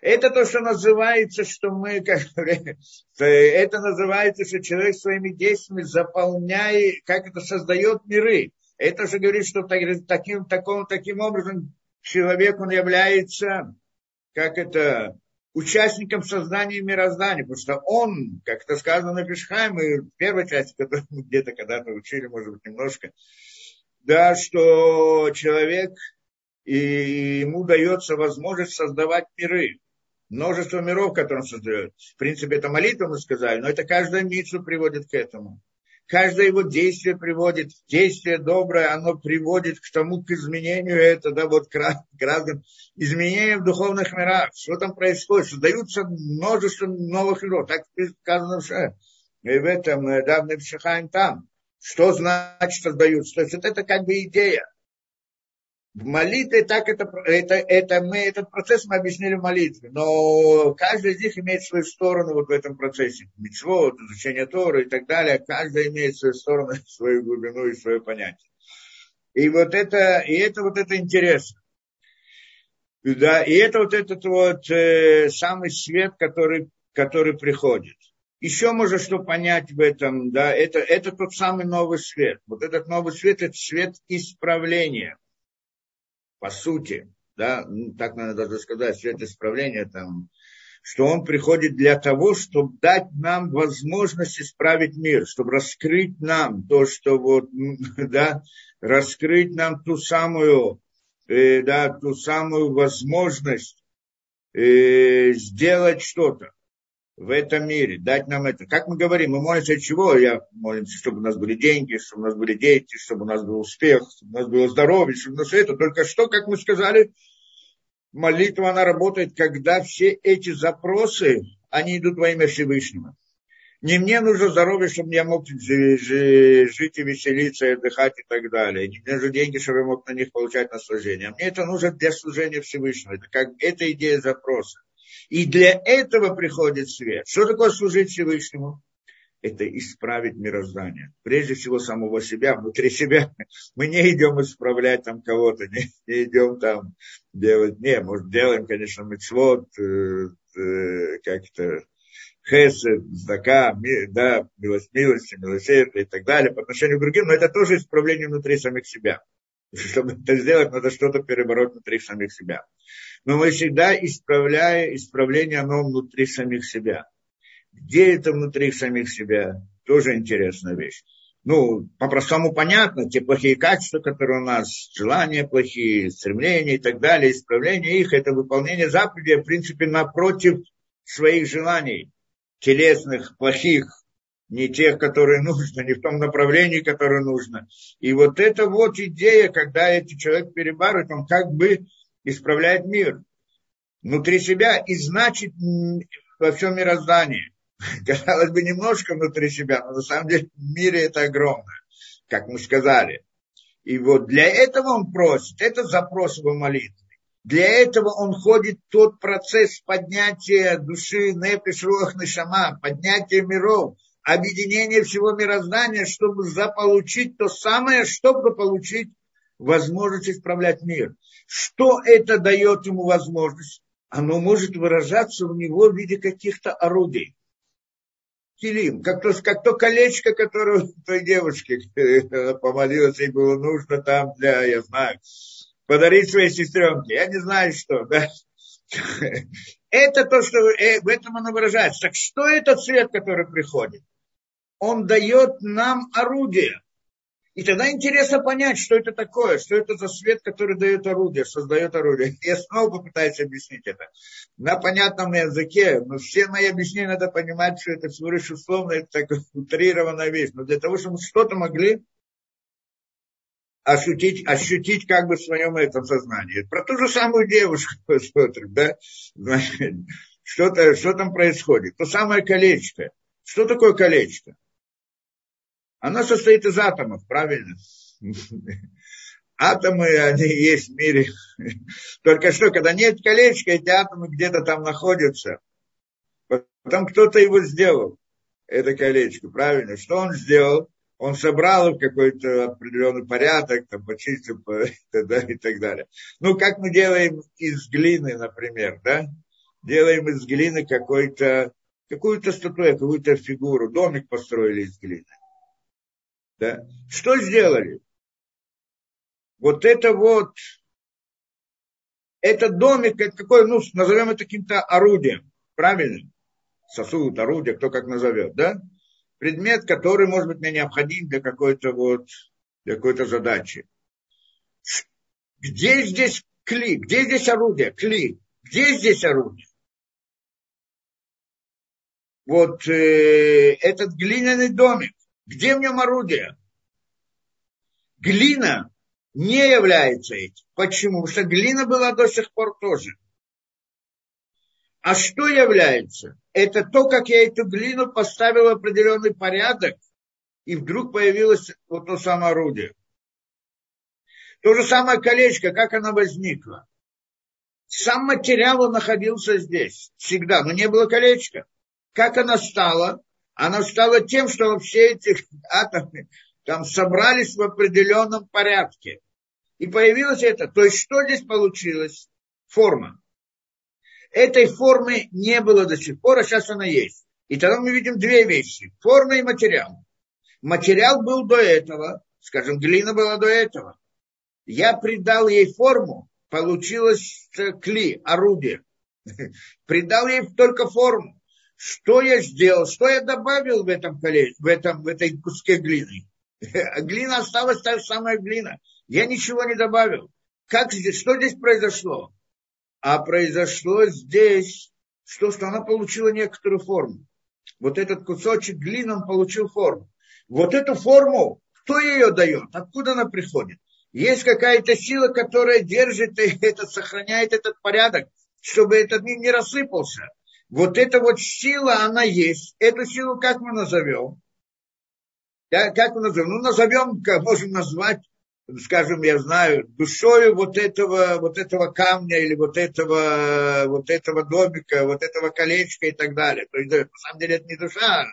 Это то, что называется, что мы, как, это называется, что человек своими действиями заполняет, как это создает миры. Это же говорит, что таким, таком, таким образом человек, он является, как это, участником создания и мироздания, потому что он, как это сказано на Пишхай, мы в первой части, которую мы где-то когда-то учили, может быть, немножко, да, что человек, и ему дается возможность создавать миры, множество миров, которые он создает. В принципе, это молитва, мы сказали, но это каждая мицва приводит к этому. Каждое его действие приводит, действие доброе, оно приводит к тому, к изменению это, да, вот к, к разным изменениям в духовных мирах. Что там происходит? Создаются множество новых миров. Так сказано в этом, да, в Непиш там. Что значит создаются? То есть вот это как бы идея. В молитве так это, это, это мы, этот процесс мы объяснили в молитве, но каждый из них имеет свою сторону вот в этом процессе. Мицвот, изучение Торы и так далее, каждый имеет свою сторону, свою глубину и свое понятие. И вот это, и это вот это интересно. Да, и это вот этот вот э, самый свет, который, который приходит. Еще можно что понять в этом, да, это, это тот самый новый свет. Вот этот новый свет, это свет исправления. По сути, да, ну, так надо даже сказать, свет исправления там, что он приходит для того, чтобы дать нам возможность исправить мир, чтобы раскрыть нам то, что вот, да, раскрыть нам ту самую, э, да, ту самую возможность э, сделать что-то в этом мире, дать нам это. Как мы говорим, мы молимся чего? Я молимся, чтобы у нас были деньги, чтобы у нас были дети, чтобы у нас был успех, чтобы у нас было здоровье, чтобы у нас это. Только что, как мы сказали, молитва, она работает, когда все эти запросы, они идут во имя Всевышнего. Не мне нужно здоровье, чтобы я мог жить и веселиться, и отдыхать и так далее. Не мне нужны деньги, чтобы я мог на них получать наслаждение. А мне это нужно для служения Всевышнего. Это, как, это идея запроса. И для этого приходит свет. Что такое служить Всевышнему? Это исправить мироздание. Прежде всего самого себя, внутри себя. Мы не идем исправлять там кого-то, не, не идем там делать. Не, может, делаем, конечно, мицвот, э, как-то хесед, зака, ми, да, милость, милости, милосердие и так далее по отношению к другим. Но это тоже исправление внутри самих себя. Чтобы это сделать, надо что-то перебороть внутри самих себя. Но мы всегда исправляем, исправление оно внутри самих себя. Где это внутри самих себя? Тоже интересная вещь. ну, по-простому понятно, те плохие качества, которые у нас, желания плохие, стремления и так далее, исправление их, это выполнение заповедей, в принципе, напротив своих желаний, телесных, плохих, не тех, которые нужно, не в том направлении, которое нужно. И вот это вот идея, когда этот человек перебарывает, он как бы исправляет мир внутри себя и значит во всем мироздании. Казалось бы, немножко внутри себя, но на самом деле в мире это огромно, как мы сказали. И вот для этого он просит, это запрос его молитвы. Для этого он ходит в тот процесс поднятия души, непиш, руах, нешама, поднятия миров, объединения всего мироздания, чтобы заполучить то самое, чтобы получить возможность исправлять мир. Что это дает ему возможность? Оно может выражаться у него в виде каких-то орудий. Килим, как то, как то колечко, которое той девушке помолилась, ей было нужно там для, я знаю, подарить своей сестренке. Я не знаю, что, да. Это то, что в этом оно выражается. Так что это свет, который приходит? Он дает нам орудие. И тогда интересно понять, что это такое, что это за свет, который дает орудие, создает орудие. Я снова попытаюсь объяснить это на понятном языке, но все мои объяснения надо понимать, что это всего лишь условно, это такая утрированная вещь. Но для того, чтобы что-то могли ощутить, ощутить как бы в своем этом сознании. Про ту же самую девушку смотрим, да, значит, что-то, что там происходит. То самое колечко. Что такое колечко? Оно состоит из атомов, правильно? Атомы, они есть в мире. Только что, когда нет колечка, эти атомы где-то там находятся. Потом кто-то его сделал, это колечко, правильно? Что он сделал? Он собрал в какой-то определенный порядок, там, почистил да, и так далее. Ну, как мы делаем из глины, например, да? Делаем из глины какой-то, какую-то статую, какую-то фигуру. Домик построили из глины. Да? Что сделали? Вот это вот, этот домик, это какой, ну, назовем это каким-то орудием, правильно? Сосуд, орудие, кто как назовет, да? Предмет, который, может быть, мне необходим для какой-то вот, для какой-то задачи. Где здесь кли? Где здесь орудие? Кли. Где здесь орудие? Вот э, этот глиняный домик. Где в нем орудие? Глина не является этим. Почему? Потому что глина была до сих пор тоже. А что является? Это то, как я эту глину поставил в определенный порядок, и вдруг появилось вот то самое орудие. То же самое колечко, как оно возникло. Сам материал он находился здесь всегда, но не было колечка. Как оно стало? Оно стало тем, что все эти атомы там собрались в определенном порядке. И появилось это. То есть, что здесь получилось? Форма. Этой формы не было до сих пор, а сейчас она есть. И тогда мы видим две вещи. Форма и материал. Материал был до этого. Скажем, глина была до этого. Я придал ей форму. Получилось кли, орудие. Придал ей только форму. Что я сделал? Что я добавил в этом колечке, в этом, в этой куске глины? Глина осталась та же самая глина. Я ничего не добавил. Как здесь, что здесь произошло? А произошло здесь, что, что она получила некоторую форму. Вот этот кусочек глины, он получил форму. Вот эту форму, кто ее дает? Откуда она приходит? Есть какая-то сила, которая держит и это, сохраняет этот порядок, чтобы этот мир не рассыпался. Вот эта вот сила, она есть. Эту силу как мы назовем? Да, как мы назовем? Ну, назовем, можем назвать, скажем, я знаю, душою вот этого, вот этого камня или вот этого, вот этого домика, вот этого колечка и так далее. То есть, на самом деле, это не душа.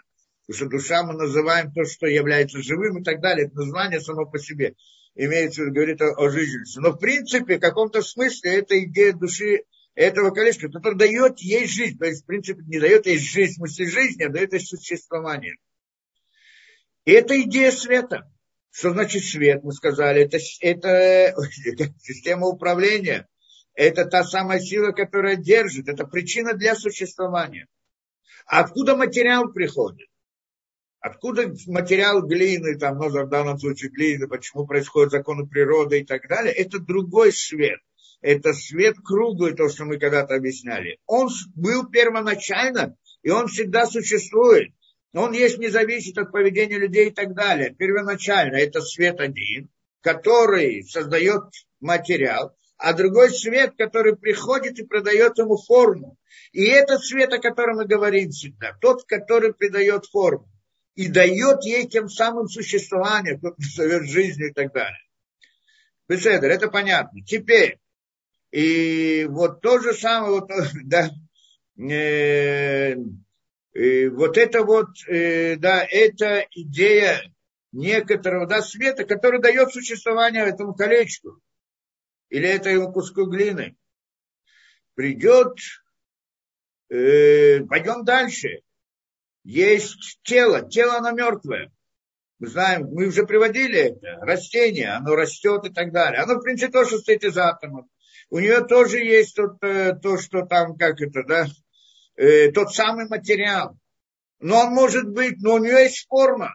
Потому что душа мы называем то, что является живым и так далее. Это название само по себе. Имеется в виду, говорит о, о жизненности. Но, в принципе, в каком-то смысле, эта идея души, этого колечка, который дает ей жизнь. То есть, в принципе, не дает ей жизнь, в смысле жизни, а дает ей существование. И это идея света. Что значит свет, мы сказали? Это, это система управления. Это та самая сила, которая держит. Это причина для существования. Откуда материал приходит? Откуда материал глины, там, ну, в данном случае глины, почему происходят законы природы и так далее, это другой свет. Это свет круглый, то, что мы когда-то объясняли. Он был первоначально, и он всегда существует. Он есть, не зависит от поведения людей и так далее. Первоначально это свет один, который создает материал, а другой свет, который приходит и придает ему форму. И этот свет, о котором мы говорим всегда, тот, который придает форму и дает ей тем самым существование, кто назовет жизнью и так далее. Беседер, это понятно. Теперь, и вот то же самое, вот, да, э, э, вот это вот, э, да, это идея некоторого, да, света, который дает существование этому колечку или этому куску глины. Придет, э, пойдем дальше. Есть тело, тело оно мертвое. Мы знаем, мы уже приводили это, растение, оно растет и так далее. Оно, в принципе, тоже состоит из атомов. У нее тоже есть тот, то, что там, как это, да, э, тот самый материал. Но он может быть, но у нее есть форма.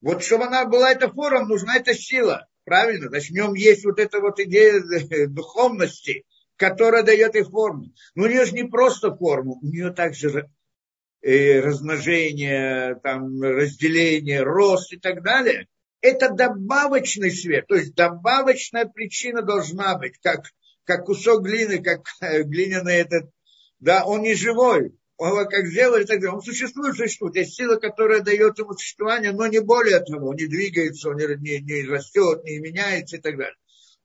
Вот чтобы она была эта форма, нужна эта сила. Правильно? Значит, в нем есть вот эта вот идея духовности, которая дает ей форму. Но у нее же не просто форма, у нее также э, размножение, там, разделение, рост и так далее. Это добавочный свет, то есть добавочная причина должна быть, как как кусок глины, как глиняный этот, да, он не живой, он его как сделали, так далее, он существует, существует, есть сила, которая дает ему существование, но не более того, он не двигается, он не, не, не растет, не меняется и так далее.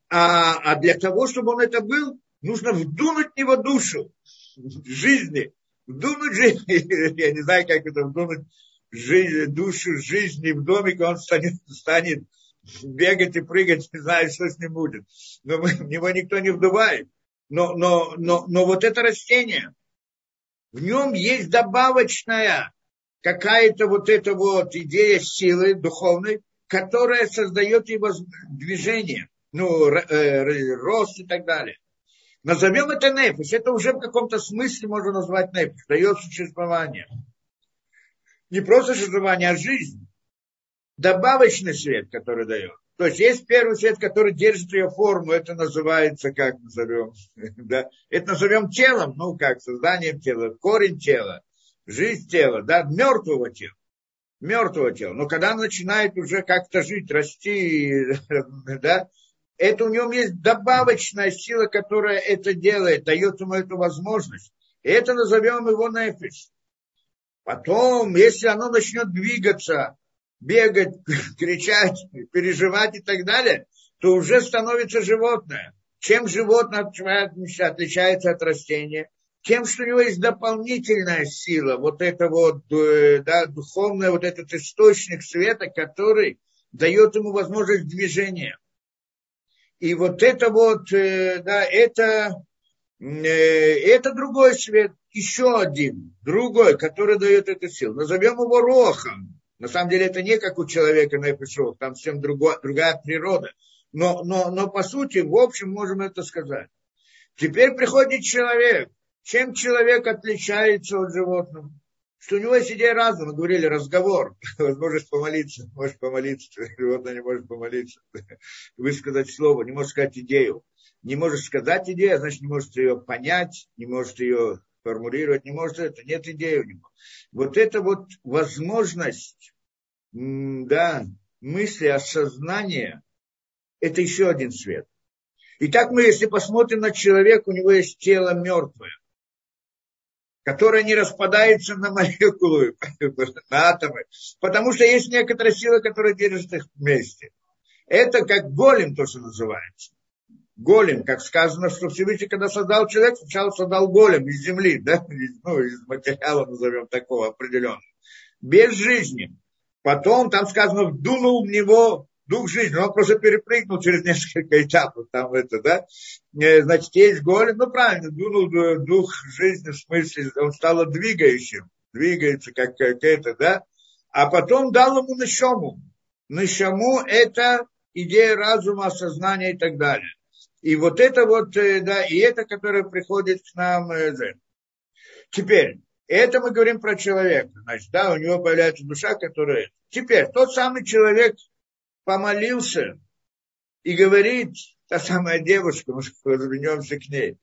А, а для того, чтобы он это был, нужно вдунуть в него душу, жизни, вдунуть жизни, я не знаю, как это вдунуть, жизнь, душу жизни в домик, он станет, станет бегать и прыгать, не знаю, что с ним будет. Но мы, его никто не вдувает. Но, но, но, но вот это растение, в нем есть добавочная какая-то вот эта вот идея силы духовной, которая создает его движение, ну, рост и так далее. Назовем это непиш. Это уже в каком-то смысле можно назвать непиш. Дает существование. Не просто существование, а жизнь. Добавочный свет, который дает. То есть есть первый свет, который держит ее форму. Это называется, как назовем, да? Это назовем телом, ну как, созданием тела, корень тела, жизнь тела, да, мертвого тела. Мертвого тела. Но когда она начинает уже как-то жить, расти, да, это у него есть добавочная сила, которая это делает, дает ему эту возможность. И это назовем его нефиш. Потом, если оно начнет двигаться, бегать, кричать, переживать и так далее, то уже становится животное. Чем животное отличается от растения? Тем, что у него есть дополнительная сила, вот это вот, да, духовный вот этот источник света, который дает ему возможность движения. И вот это вот, да, это, это другой свет. Еще один, другой, который дает эту силу. Назовем его Руахом. На самом деле это не как у человека Непиш Руах, там совсем другая, другая природа. Но, но, но по сути, в общем, можем это сказать. Теперь приходит человек. Чем человек отличается от животного? Что у него есть идея разума. Говорили, разговор. Возможность помолиться. Может помолиться. Животное не может помолиться. Высказать слово. Не может сказать идею. Не может сказать идею, значит, не может ее понять. Не может ее... формулировать не может это, нет идеи у него. Вот это вот возможность, да, мысли, осознания, это еще один свет. Итак, мы, если посмотрим на человека, у него есть тело мертвое, которое не распадается на молекулы, на атомы, потому что есть некоторая сила, которая держит их вместе. Это как голем, то, что называется. Голем, как сказано, что Всевышний, когда создал человека, сначала создал голем из земли, да, ну, из материала, назовем такого, определенного, без жизни. Потом, там сказано, вдунул в него дух жизни, он просто перепрыгнул через несколько этапов, там это, да, значит, есть голем, ну, правильно, вдунул дух жизни, в смысле, он стал двигающим, двигается, как, как это, да, а потом дал ему нешаму. Нешаму – это идея разума, осознания и так далее. И вот это вот, да, и это, которое приходит к нам. Теперь, Это мы говорим про человека. Значит, да, у него появляется душа, которая... Теперь, тот самый человек помолился и говорит, та самая девушка, мы вернемся к ней,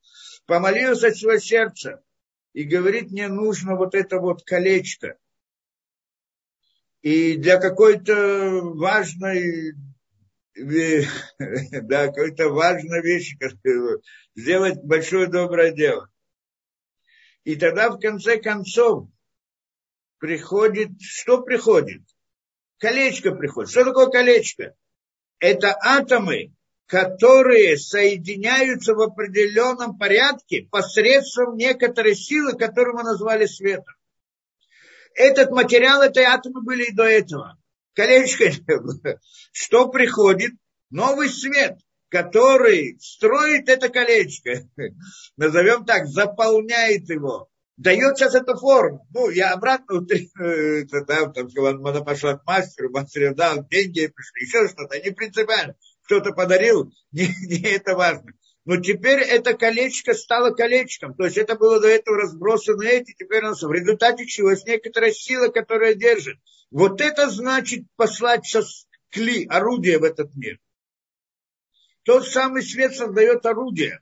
помолился от своего сердца и говорит, мне нужно вот это вот колечко. И для какой-то важной... да, какой-то важной вещи, сделать большое доброе дело. И тогда в конце концов приходит, что приходит? Колечко приходит. Что такое колечко? Это атомы, которые соединяются в определенном порядке посредством некоторой силы, которую мы назвали светом. Этот материал, эти атомы были и до этого. Колечко не было. Что приходит? Новый свет, который строит это колечко, назовем так, заполняет его, дает сейчас эту форму. Ну, я обратно утрирую, там, там, она пошла к мастеру, мастер дал деньги, пришли, еще что-то, не принципиально. Кто-то подарил, не, не это важно. Но теперь это колечко стало колечком, то есть это было до этого разбросано эти, теперь оно в результате чего есть некоторая сила, которая держит. Вот это значит послать сейчас кли, орудие в этот мир. Тот самый свет создает орудие.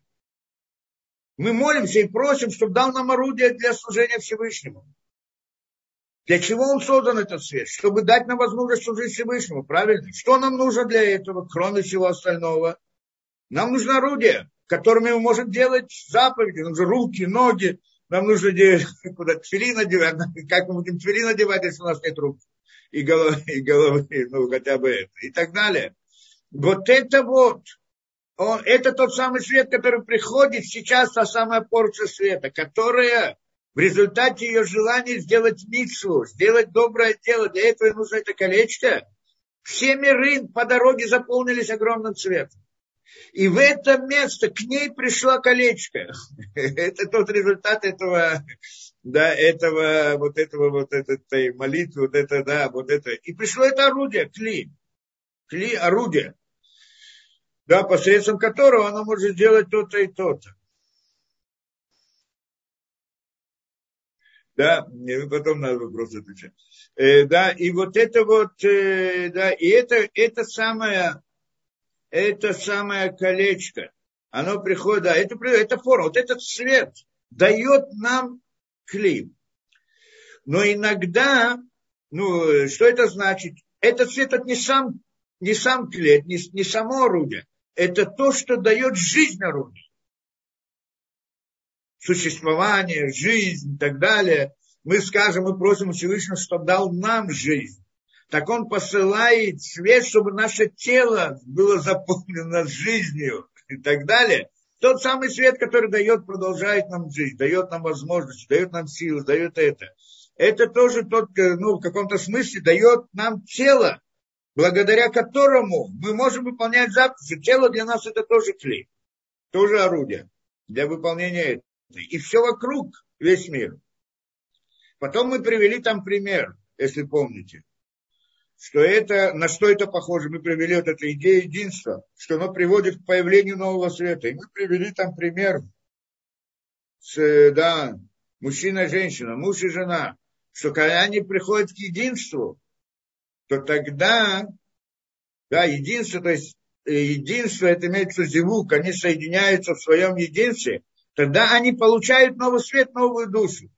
Мы молимся и просим, чтобы дал нам орудие для служения Всевышнему. Для чего он создан, этот свет? Чтобы дать нам возможность служить Всевышнему, правильно? Что нам нужно для этого, кроме всего остального? Нам нужно орудие, которыми мы можем делать заповеди. Нам нужны руки, ноги. Нам нужно делать, куда тфилин надевать. Как мы будем тфилин надевать, если у нас нет рук и головы, и головы, ну хотя бы это, и так далее. Вот это вот, он, это тот самый свет, который приходит сейчас, та самая порция света, которая в результате ее желания сделать мицву, сделать доброе дело, для этого нужно это колечко. Все миры по дороге заполнились огромным цветом. И в это место к ней пришла колечко. Это тот результат этого, да, этого, вот этого, вот этой молитвы, вот это, да, вот это. И пришло это орудие, кли, кли орудие, да, посредством которого оно может сделать то-то и то-то. Да, мне потом надо вопрос отвечать. Э, да, и вот это вот, э, да, и это, это самое... Это самое колечко, оно приходит, да, это, это форма, вот этот свет дает нам клип. Но иногда, ну, что это значит? Этот свет, это не сам, не сам клей, не, не само орудие, это то, что дает жизнь орудию. Существование, жизнь и так далее. Мы скажем, мы просим Всевышнего, чтобы дал нам жизнь. Так он посылает свет, чтобы наше тело было заполнено жизнью и так далее. Тот самый свет, который дает, продолжает нам жизнь, дает нам возможность, дает нам силу, дает это. Это тоже тот, ну, в каком-то смысле дает нам тело, благодаря которому мы можем выполнять заповеди. Тело для нас это тоже клей, тоже орудие для выполнения этого. И все вокруг, весь мир. Потом мы привели там пример, если помните. Что это, на что это похоже? Мы привели вот эту идею единства, что оно приводит к появлению нового света. И мы привели там пример с, да, мужчина и женщина, муж и жена, что когда они приходят к единству, то тогда, да, единство, то есть единство, это имеется в виду зивук, они соединяются в своем единстве, тогда они получают новый свет, новую душу.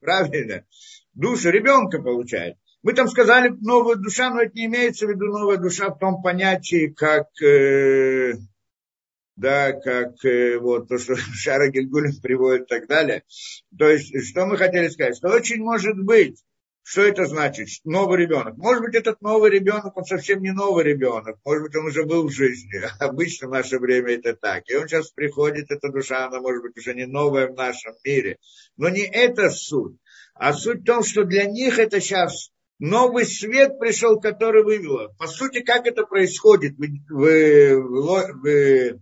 Правильно? Душу ребенка получает. Мы там сказали новая душа, но это не имеется в виду новая душа в том понятии, как, э, да, как э, вот то, что Шара Гильгулим приводит и так далее. То есть, что мы хотели сказать? Что очень может быть, что это значит, новый ребенок. Может быть, этот новый ребенок, он совсем не новый ребенок. Может быть, он уже был в жизни. Обычно в наше время это так. И он сейчас приходит, эта душа, она может быть уже не новая в нашем мире. Но не это суть. А суть в том, что для них это сейчас... Новый свет пришел, который вывело. По сути, как это происходит в, в, в, в,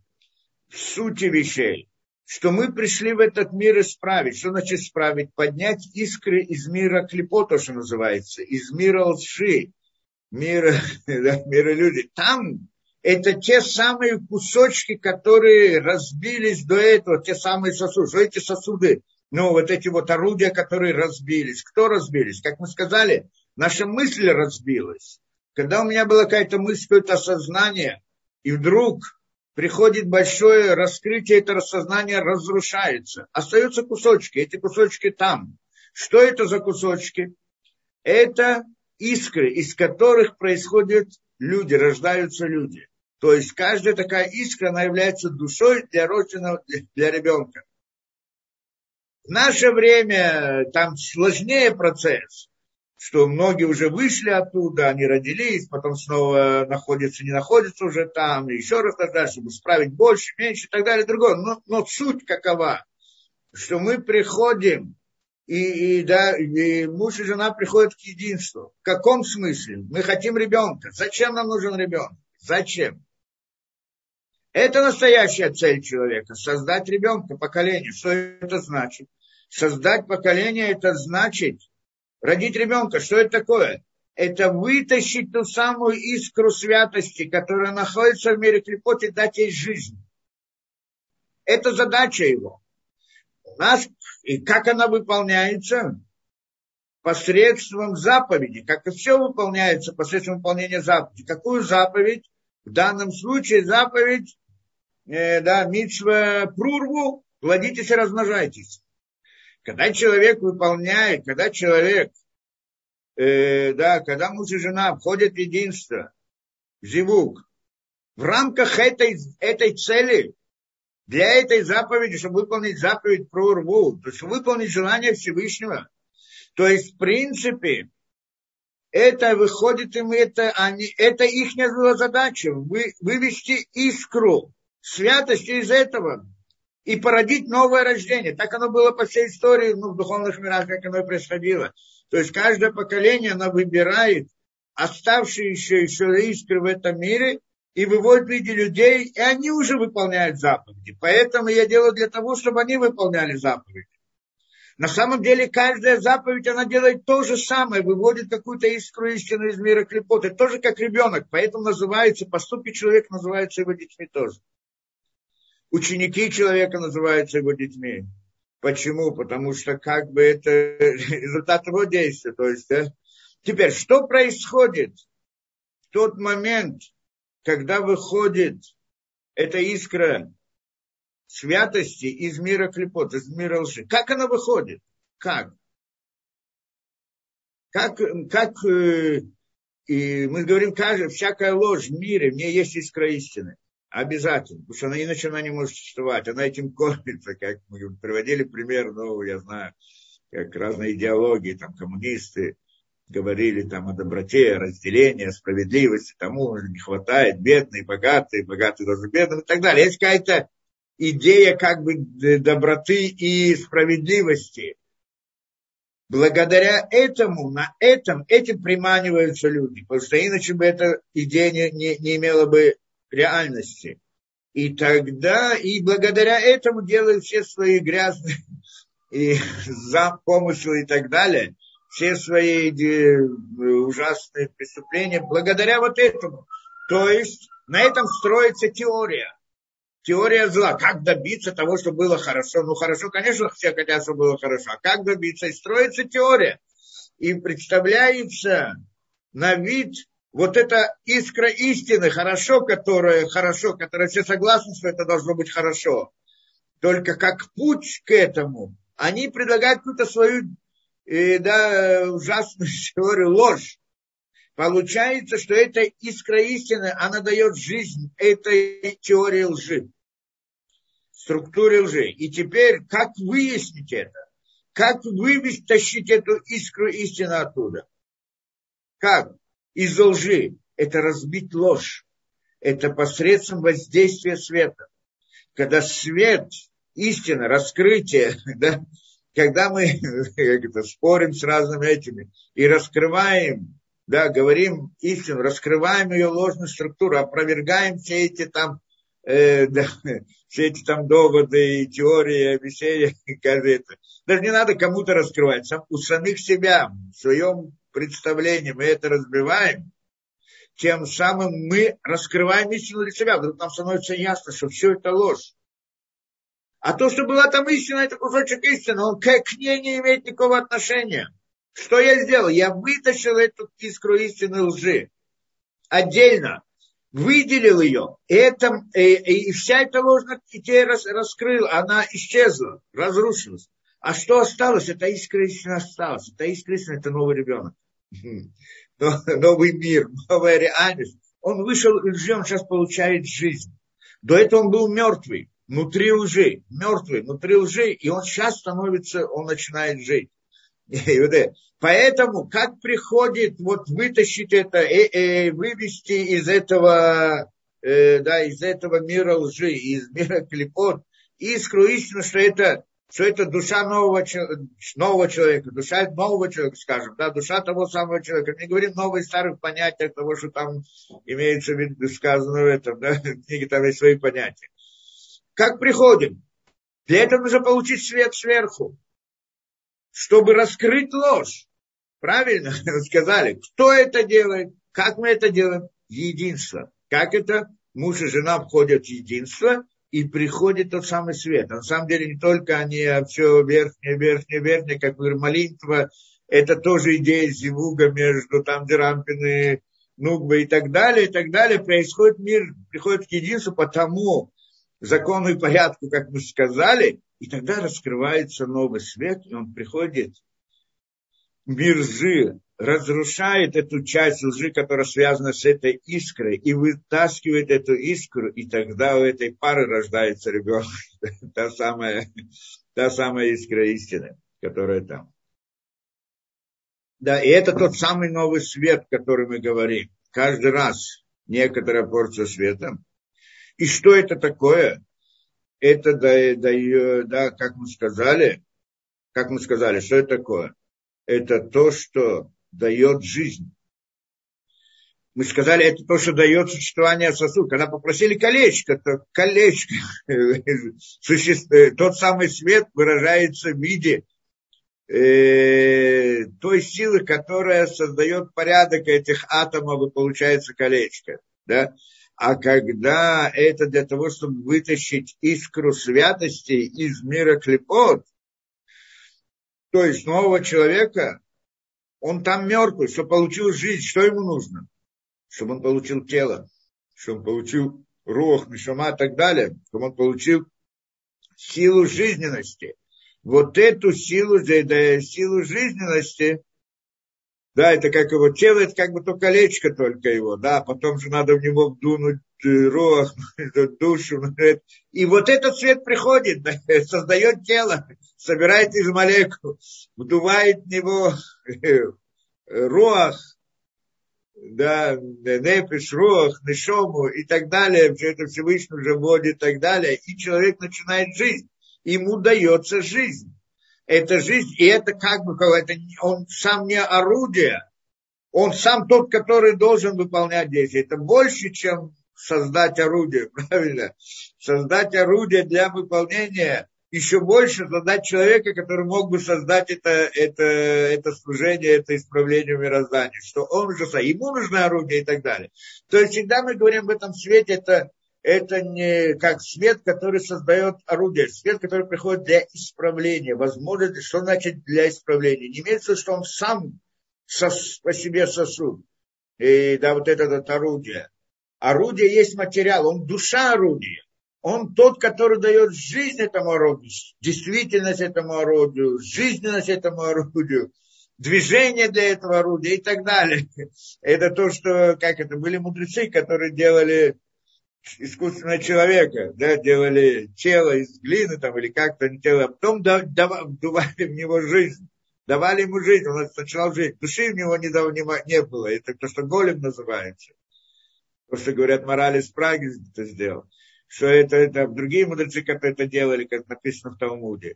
в сути вещей? Что мы пришли в этот мир исправить. Что значит исправить? Поднять искры из мира Клипот, то, что называется. Из мира лжи. Мира, да, мира людей. Там это те самые кусочки, которые разбились до этого. Те самые сосуды. Что эти сосуды? ну, вот эти вот орудия, которые разбились. Кто разбились? Как мы сказали, наша мысль разбилась. Когда у меня была какая-то мысль, какое-то осознание, и вдруг приходит большое раскрытие, это осознание разрушается. Остаются кусочки, эти кусочки там. Что это за кусочки? Это искры, из которых происходят люди, рождаются люди. То есть каждая такая искра, она является душой для родственного, для ребенка. В наше время там сложнее процесс, что многие уже вышли оттуда, они родились, потом снова находятся, не находятся уже там, и еще раз тогда, чтобы справить больше, меньше и так далее, другое. Но, но суть какова, что мы приходим, и, и, да, и муж и жена приходят к единству. В каком смысле? Мы хотим ребенка. Зачем нам нужен ребенок? Зачем? Это настоящая цель человека. Создать ребенка, поколение. Что это значит? Создать поколение, это значит родить ребенка. Что это такое? Это вытащить ту самую искру святости, которая находится в мире Клипот, и дать ей жизнь. Это задача его. У нас, и как она выполняется? Посредством заповеди. Как и все выполняется посредством выполнения заповеди. Какую заповедь? В данном случае заповедь, э, да, мицва прурву, плодитесь и размножайтесь. Когда человек выполняет, когда человек, э, да, когда муж и жена входят в единство, в зивук, в рамках этой, этой цели, для этой заповеди, чтобы выполнить заповедь прурву, то есть выполнить желание Всевышнего, то есть в принципе, это выходит им, это, они, это их задача, вы, вывести искру святости из этого и породить новое рождение. Так оно было по всей истории, ну, в духовных мирах, как оно и происходило. То есть каждое поколение, оно выбирает оставшиеся еще искры в этом мире и выводит в виде людей, и они уже выполняют заповеди. Поэтому я делаю для того, чтобы они выполняли заповеди. На самом деле, каждая заповедь, она делает то же самое, выводит какую-то искру истину из мира Клипоты, тоже как ребенок, поэтому называется, поступки человека называются его детьми тоже. Ученики человека называются его детьми. Почему? Потому что как бы это результат его действия. То есть, да? Теперь, что происходит в тот момент, когда выходит эта искра святости из мира клепот, из мира лжи? Как она выходит? Как? Как, как э, и мы говорим, кажется, всякая ложь в мире, в ней есть искра истины. Обязательно. Потому что она, иначе она не может существовать. Она этим кормится, как мы приводили пример, ну, я знаю, как разные идеологии, там, коммунисты говорили там о доброте, разделении, о справедливости, тому не хватает, бедные, богатые, богатые даже бедные и так далее. Есть какая-то идея как бы доброты и справедливости. Благодаря этому, на этом, этим приманиваются люди. Потому что иначе бы эта идея не, не, не имела бы реальности. И тогда, и благодаря этому делают все свои грязные и помыслы и так далее. Все свои ужасные преступления. Благодаря вот этому. То есть на этом строится теория. Теория зла. Как добиться того, что было хорошо? Ну, хорошо, конечно, все хотят, чтобы было хорошо. А как добиться? И строится теория. И представляется на вид вот эта искра истины, хорошо, которое хорошо, которое все согласны, что это должно быть хорошо. Только как путь к этому, они предлагают какую-то свою э, да, ужасную теорию, ложь. Получается, что эта искра истины, она дает жизнь этой теории лжи. Структуре лжи. И теперь, как выяснить это? Как вытащить эту искру истины оттуда? Как? Из лжи. Это разбить ложь. Это посредством воздействия света. Когда свет, истина, раскрытие, да, когда мы это, спорим с разными этими и раскрываем, да, говорим истину, раскрываем ее ложную структуру, опровергаем все эти там, э, да, все эти там доводы и теории, обещания, газеты. Даже не надо кому-то раскрывать. Сам, у самих себя, в своем представлении мы это разбиваем, тем самым мы раскрываем истину для себя. Вдруг нам становится ясно, что все это ложь. А то, что была там истина, это кусочек истины, он к ней не имеет никакого отношения. Что я сделал? Я вытащил эту искру истины лжи. Отдельно. Выделил ее. Это, и, и вся эта ложная идея раскрыла. Она исчезла, разрушилась. А что осталось? Это искра истины осталась. Это искра истины, это новый ребенок. Новый мир, новая реальность. Он вышел из лжи, он сейчас получает жизнь. До этого он был мертвый. Внутри лжи, мертвый, внутри лжи, и он сейчас становится, он начинает жить. Поэтому, как приходит вот вытащить это, э, э, вывести из этого, э, да, из этого мира лжи, из мира клипот, искру истину, что это, что это душа нового, нового человека, душа нового человека, скажем, да, душа того самого человека. Не говорим новые старых понятия того, что там имеется в виду, сказано в этом, да, в книге там есть свои понятия. Как приходим? Для этого нужно получить свет сверху, чтобы раскрыть ложь. Правильно сказали. Кто это делает? Как мы это делаем? Единство. Как это? Муж и жена входят в единство, и приходит тот самый свет. А на самом деле не только они, а все верхнее, верхнее, верхнее, как мы говорим, молитва. Это тоже идея зивуга между там, где Рампин и Нугба и так далее, и так далее. Происходит мир, приходит к единству, потому закону и порядку, как мы сказали, и тогда раскрывается новый свет, и он приходит в мир лжи, разрушает эту часть лжи, которая связана с этой искрой, и вытаскивает эту искру, и тогда у этой пары рождается ребенок, та самая, та самая искра истины, которая там. Да, и это тот самый новый свет, который мы говорим. Каждый раз некоторая порция света. И что это такое? Это, да, да, да, как мы сказали, как мы сказали, что это такое? Это то, что дает жизнь. Мы сказали, это то, что дает существование сосуд. Когда попросили колечко, то колечко, тот самый свет выражается в виде э, той силы, которая создает порядок этих атомов, и получается колечко, да? А когда это для того, чтобы вытащить искру святости из мира клипот, то есть нового человека, он там мертвый, чтобы получил жизнь, что ему нужно? Чтобы он получил тело, чтобы он получил руах, нешама и так далее, чтобы он получил силу жизненности. Вот эту силу, да, силу жизненности... Да, это как его тело, это как бы то колечко только его, да, потом же надо в него вдунуть руах, душу. И вот этот свет приходит, да, создает тело, собирает из молекул, вдувает в него руах, да, непиш, руах, нешому и так далее, все это Всевышний уже вводит и так далее, и человек начинает жизнь, ему дается жизнь. Это жизнь, и это как бы, это, он сам не орудие, он сам тот, который должен выполнять действия. Это больше, чем создать орудие, правильно? Создать орудие для выполнения, еще больше создать человека, который мог бы создать это, это, это служение, это исправление мироздания, что он уже, ему нужно орудие и так далее. То есть всегда мы говорим в этом свете, это... Это не как свет, который создает орудие, свет, который приходит для исправления. Возможно, что значит для исправления? Не имеется в виду, что он сам сос, по себе сосуд. И, да, вот это, это орудие. Орудие есть материал, он душа орудия. Он тот, который дает жизнь этому орудию, действительность этому орудию, жизненность этому орудию, движение для этого орудия и так далее. Это то, что, как это, были мудрецы, которые делали... искусственного человека, да, делали тело из глины там или как-то не тело, а потом вдували в него жизнь, давали ему жизнь, он начинал жить, души в него не было, это то, что голем называется, то, что говорят, Моралес Праги это сделал, что это, это другие мудрецы как-то это делали, как написано в Талмуде,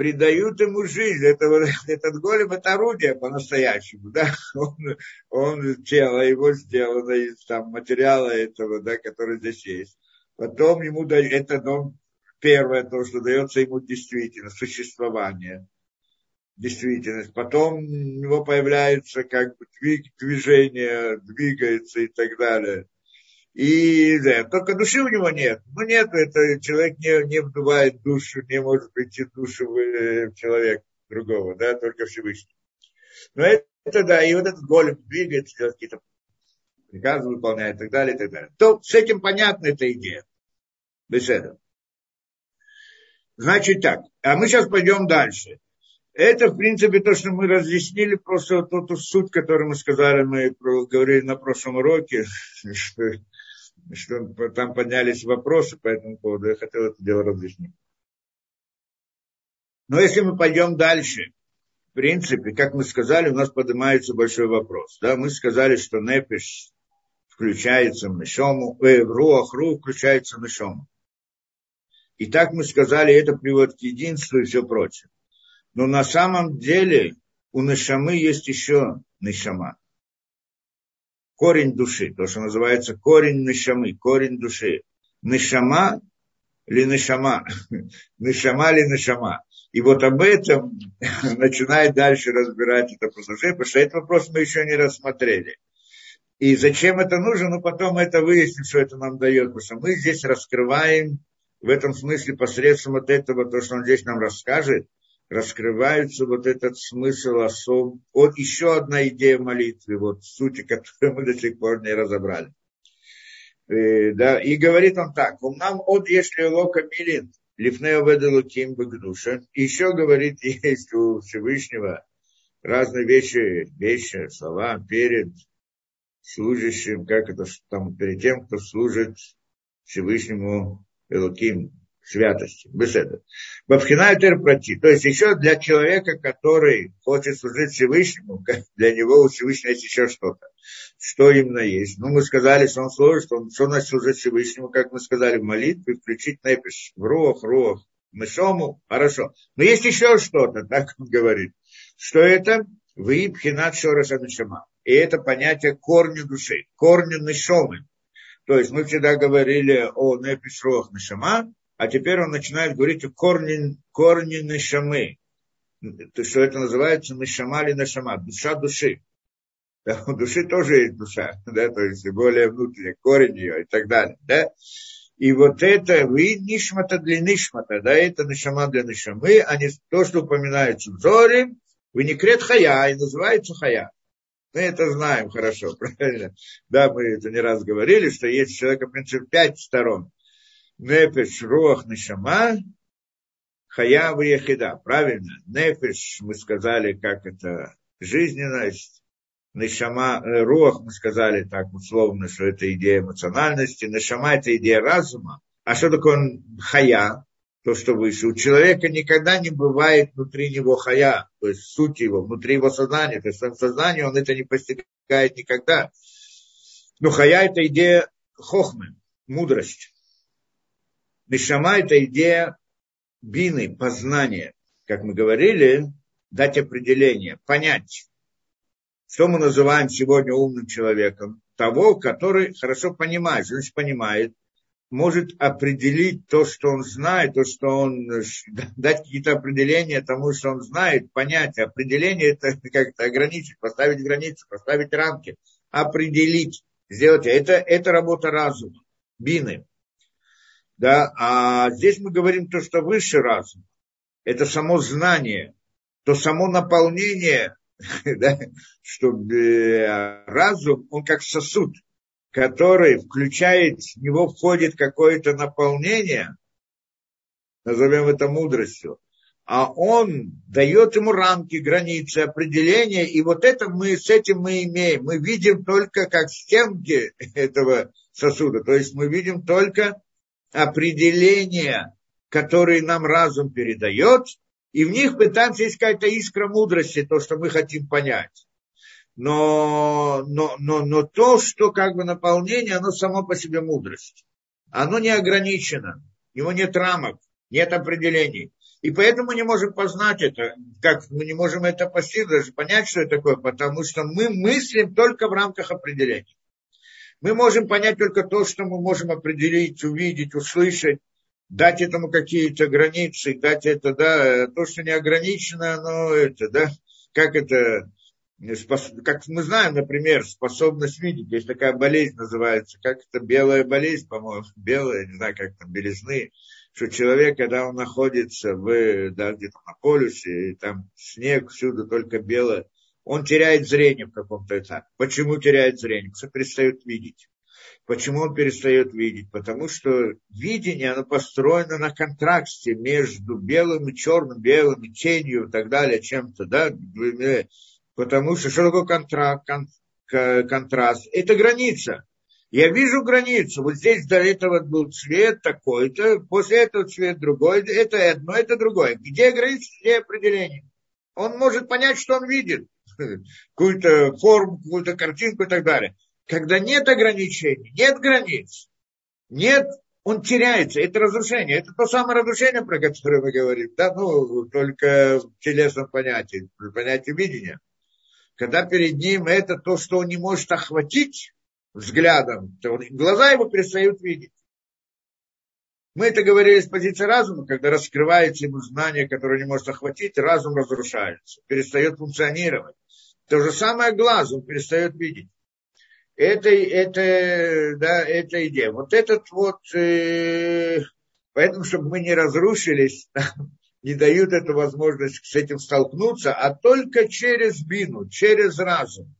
придают ему жизнь, это, этот голем это орудие по-настоящему, да, он, он тело его сделано из там, материала этого, да, который здесь есть. Потом ему дают, это ну, первое то, что дается ему действительно, существование, действительность. Потом у него появляется как бы движение, двигается и так далее. И да, только души у него нет. Ну нет, это человек не, не вдувает душу, не может прийти душу в человека другого, да, только Всевышний. Но это да, и вот этот голем двигается, делает какие-то приказы, выполняет и так далее, и так далее. То с этим понятна эта идея. Без этого. Значит так, а мы сейчас пойдем дальше. Это, в принципе, то, что мы разъяснили, просто вот ту, ту суть, которую мы сказали, мы говорили на прошлом уроке, что, что там поднялись вопросы по этому поводу, я хотел это дело разъяснить. Но если мы пойдем дальше, в принципе, как мы сказали, у нас поднимается большой вопрос. Да? Мы сказали, что Непиш включается в Нешому, э, в Руах, Руах включается в Нешому. И так мы сказали, это приводит к единству и все прочее. Но на самом деле у Нешамы есть еще Нешама. Корень души, то, что называется корень Нешамы, корень души. Нешама ли Нешама? Нешама ли Нешама? И вот об этом начинает дальше разбирать это послушание, потому что этот вопрос мы еще не рассмотрели. И зачем это нужно? Ну, потом мы это выясним, что это нам дает. Потому что мы здесь раскрываем, в этом смысле, посредством вот этого, то, что он здесь нам расскажет, раскрывается вот этот смысл особ... Вот еще одна идея молитвы, вот сути, которую мы до сих пор не разобрали. И, да, и говорит он так. «Умнам от если лока милин, лифнео веделу ким бэгнуша». Еще говорит, есть у Всевышнего разные вещи, вещи, слова перед служащим, как это там, перед тем, кто служит Всевышнему Элоким, святости, беседа. Бабхина терпрати. То есть еще для человека, который хочет служить Всевышнему, для него у Всевышнего есть еще что-то. Что именно есть? Ну, мы сказали, что он служит, он, что значит служить Всевышнему, как мы сказали, в молитве, включить Непиш, в Руах, Руах, Нешому, хорошо. Но есть еще что-то, так он говорит, что это Вибхина Шораса Нешама. И это понятие корня души, корня Нешомы. То есть мы всегда говорили о Непиш, Руах, Нешама, а теперь он начинает говорить о корне, корне Нешамы. То, что это называется Нешама или Нешама. Душа души. Да, у души тоже есть душа. Да, то есть более внутренний корень ее и так далее. Да. И вот это вы нишмата для нишмата. Да, это Нешама для Нешамы. А не то, что упоминается в Зоре. Вы не крет Хая, и называется Хая. Мы это знаем хорошо, правильно? Да, мы это не раз говорили, что есть у человека, в принципе, пять сторон. Непиш, Руах, Нешама, Хая, Йехида. Правильно? Непиш, мы сказали, как это жизненность. Нешама, Руах, мы сказали так условно, что это идея эмоциональности. Нешама – это идея разума. А что такое Хая? То, что выше. У человека никогда не бывает внутри него Хая, то есть суть его, внутри его сознания. То есть в сознании он это не постигает никогда. Но Хая – это идея Хохмы, мудрости. Нешама – это идея бины, познания. Как мы говорили, дать определение, понять, что мы называем сегодня умным человеком. Того, который хорошо понимает, значит, понимает, может определить то, что он знает, то, что он... Дать какие-то определения тому, что он знает, понять. Определение – это как-то ограничить, поставить границы, поставить рамки, определить, сделать. Это, это работа разума, бины. Да, а здесь мы говорим то, что выше разума, это само знание, то само наполнение, да, что э, разум, он как сосуд, который включает, в него входит какое-то наполнение, назовем это мудростью, а он дает ему рамки, границы, определения, и вот это мы, с этим мы имеем, мы видим только как стенки этого сосуда, то есть мы видим только определения, которые нам разум передает, и в них пытаемся искать искра мудрости, то, что мы хотим понять. Но, но, но, но то, что как бы наполнение, оно само по себе мудрость. Оно не ограничено, у него нет рамок, нет определений. И поэтому мы не можем познать это, как мы не можем это постичь, даже понять, что это такое, потому что мы мыслим только в рамках определений. Мы можем понять только то, что мы можем определить, увидеть, услышать, дать этому какие-то границы, дать это, да, то, что не ограничено, но это, да, как это, Как мы знаем, например, способность видеть. Есть такая болезнь, называется, как это, белая болезнь, по-моему, белая, не знаю, как там, белизны. Что человек, когда он находится в, да, где-то на полюсе, и там снег, всюду только белое, он теряет зрение в каком-то этапе. Почему теряет зрение? Потому что перестает видеть. Почему он перестает видеть? Потому что видение, оно построено на контрасте между белым и черным, белым и тенью и так далее, чем-то, да, потому что что такое контра, кон, контраст? Это граница. Я вижу границу. Вот здесь до этого был цвет такой-то, после этого цвет другой, это одно, это другое. Где граница, где определение? Он может понять, что он видит. Какую-то форму, какую-то картинку и так далее. Когда нет ограничений, нет границ, нет, он теряется. Это разрушение. Это то самое разрушение, про которое мы говорим. Да, ну, только в телесном понятии, в понятии видения. Когда перед ним это то, что он не может охватить взглядом, то глаза его перестают видеть. Мы это говорили с позиции разума, когда раскрывается ему знание, которое не может охватить, разум разрушается, перестает функционировать. То же самое глаз, он перестает видеть. Это, это, да, это идея. Вот этот вот, э, поэтому, чтобы мы не разрушились, не дают эту возможность с этим столкнуться, а только через бину, через разум,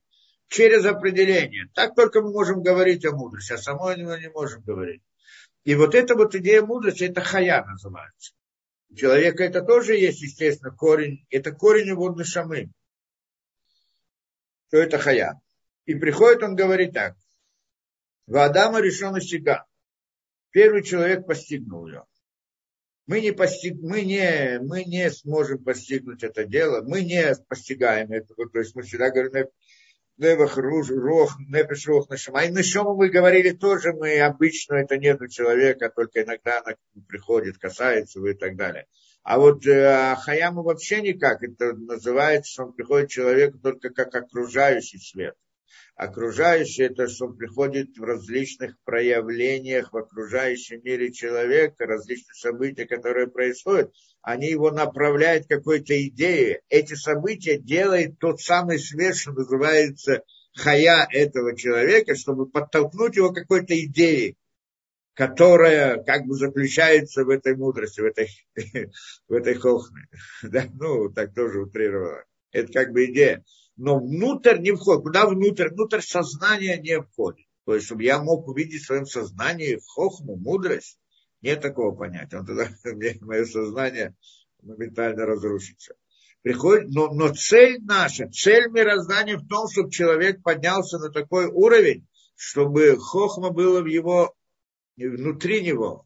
через определение. Так только мы можем говорить о мудрости, а самой мы не можем говорить. И вот эта вот идея мудрости, это хая называется. У человека это тоже есть, естественно, корень. Это корень его нешамы. Что это хая. И приходит, он говорит так. В Адама Ришон постиган. Первый человек постигнул ее. Мы не, постиг, мы, не, мы не сможем постигнуть это дело, мы не постигаем это. То есть мы всегда говорим, непиш, руах, нешама. И нешама мы говорили тоже, мы обычно это нет у человека, только иногда она приходит, касается его и так далее. А вот а хаяму вообще никак, это называется, он приходит человеку только как окружающий свет. Окружающий, это что он приходит в различных проявлениях в окружающем мире человека, различные события, которые происходят, они его направляют к какой-то идее. Эти события делает тот самый свет, что называется хая этого человека, чтобы подтолкнуть его к какой-то идее, которая как бы заключается в этой мудрости, в этой, в этой хохме. Да? Ну, так тоже утрировано. Это как бы идея. Но внутрь не входит. Куда внутрь? Внутрь сознания не входит. То есть, чтобы я мог увидеть в своем сознании хохму, мудрость, нет такого понятия. Он тогда, мое сознание моментально разрушится. Приходит, но, но цель наша, цель мироздания в том, чтобы человек поднялся на такой уровень, чтобы хохма была в его, внутри него.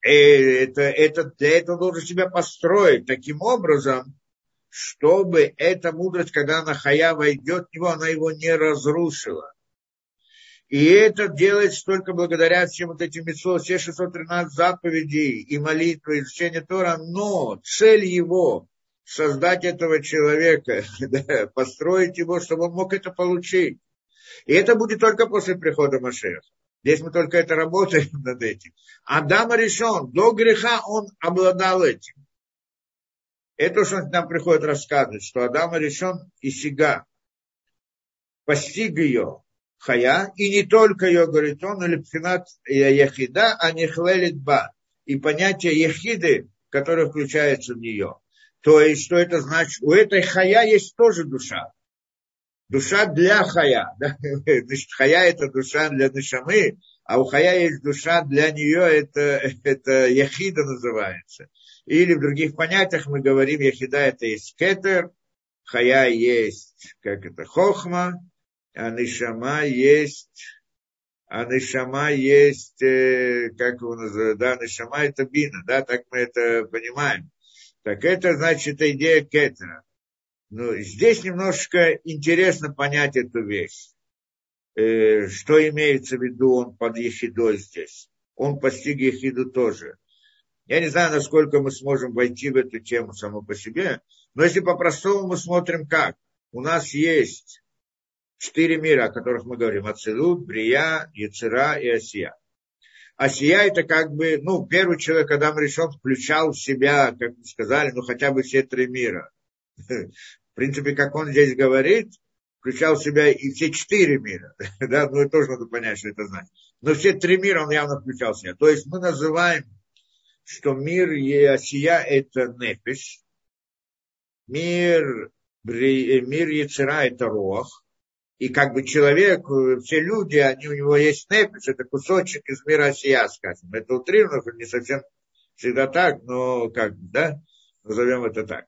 Это, это, для этого должен себя построить таким образом, чтобы эта мудрость, когда она хая войдет в него, она его не разрушила. И это делается только благодаря всем вот этим мицвот, все шестьсот тринадцать заповедей и молитвы, и изучение Тора, но цель его создать этого человека, да, построить его, чтобы он мог это получить. И это будет только после прихода Машиаха. Здесь мы только это работаем над этим. Адам Ришон, до греха он обладал этим. Это что нам приходит рассказывать, что Адам Ришон и Сига постиг ее хая, и не только ее, говорит он, или пхинат Йехида, а не хвелитба, и понятие Йехиды, которое включается в нее. То есть, что это значит? У этой хая есть тоже душа. Душа для хая. Да? Значит, хая это душа для нешамы, а у хая есть душа для нее, это, это Йехида называется. Или в других понятиях мы говорим, Йехида это есть кетер, хая есть, как это, хохма, а нешама есть, а нешама есть, как его называют, да, нешама это бина, да, так мы это понимаем. Так это значит идея кетера. Но здесь немножко интересно понять эту вещь. Что имеется в виду он под Йехидой здесь? Он постиг Йехиду тоже. Я не знаю, насколько мы сможем войти в эту тему само по себе, но если по-простому мы смотрим как. У нас есть четыре мира, о которых мы говорим. Ацилут, Брия, Яцера и Асия. Асия это как бы, ну, первый человек, Адам Ришон, включал в себя, как мы сказали, ну, хотя бы все три мира. В принципе, как он здесь говорит, включал в себя и все четыре мира. Да, ну, тоже надо понять, что это значит. Но все три мира он явно включал в себя. То есть мы называем, что мир Асия – это Непиш, мир, мир Яцера – это Руах, и как бы человек, все люди, они, у него есть Непиш, это кусочек из мира Асия, скажем. Это утрированно, не совсем всегда так, но как бы, да, назовем это так.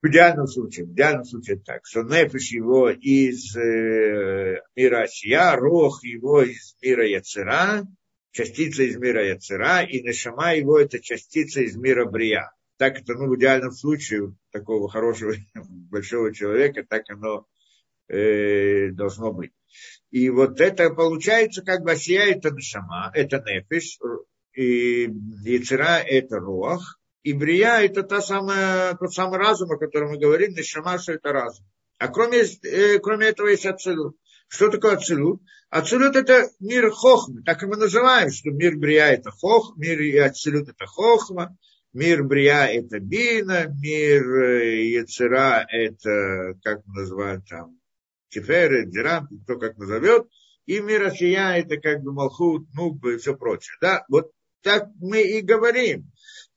В идеальном случае, в идеальном случае так, что Непиш его из э, мира Асия, Руах его из мира Яцера, частица из мира Яцера, и Нешама его это частица из мира Брия. Так это, ну, в идеальном случае такого хорошего, большого человека, так оно э, должно быть. И вот это получается, как бы Асия это Нешама, это Непиш, и Яцера это Руах. И Брия – это та самая, тот самый разум, о котором мы говорим, Нешама, что это разум. А кроме, э, кроме этого есть Ацилут. Что такое Ацилут? Ацилут – это мир Хохмы. Так и мы называем, что мир Брия – это Хохма, мир Ацилут – это Хохма, мир Брия – это Бина, мир Яцера – это, как мы называем там, Кетер, Дирам, кто как назовет. И мир Асия – это как бы Малхут, Нугба и все прочее. Да? Вот так мы и говорим.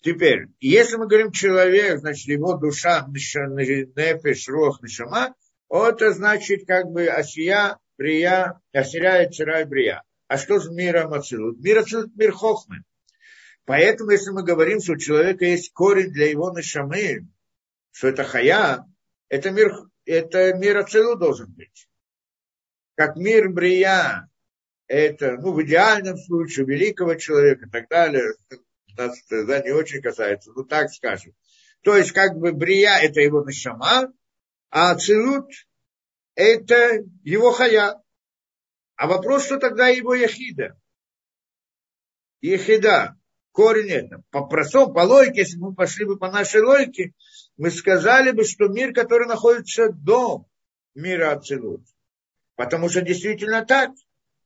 Теперь, если мы говорим человек, значит, его душа, Непиш, Руах, Нешама, это значит, как бы, Асия, Брия, Асия, Яцера и Брия. А что с миром Ацилут? Мир Ацилут – мир Хохмы. Поэтому, если мы говорим, что у человека есть корень для его Нешамы, что это Хая, это мир, это мир Ацилут должен быть. Как мир Брия, это, ну, в идеальном случае, великого человека и так далее, нас да, не очень касается, ну так скажем. То есть, как бы Брия – это его Нешама, а Ацилут – это его Хая. А вопрос, что тогда его Йехида? Йехида, корень это. По простому, по логике, если бы мы пошли бы по нашей логике, мы сказали бы, что мир, который находится до мира Ацилут. Потому что действительно так,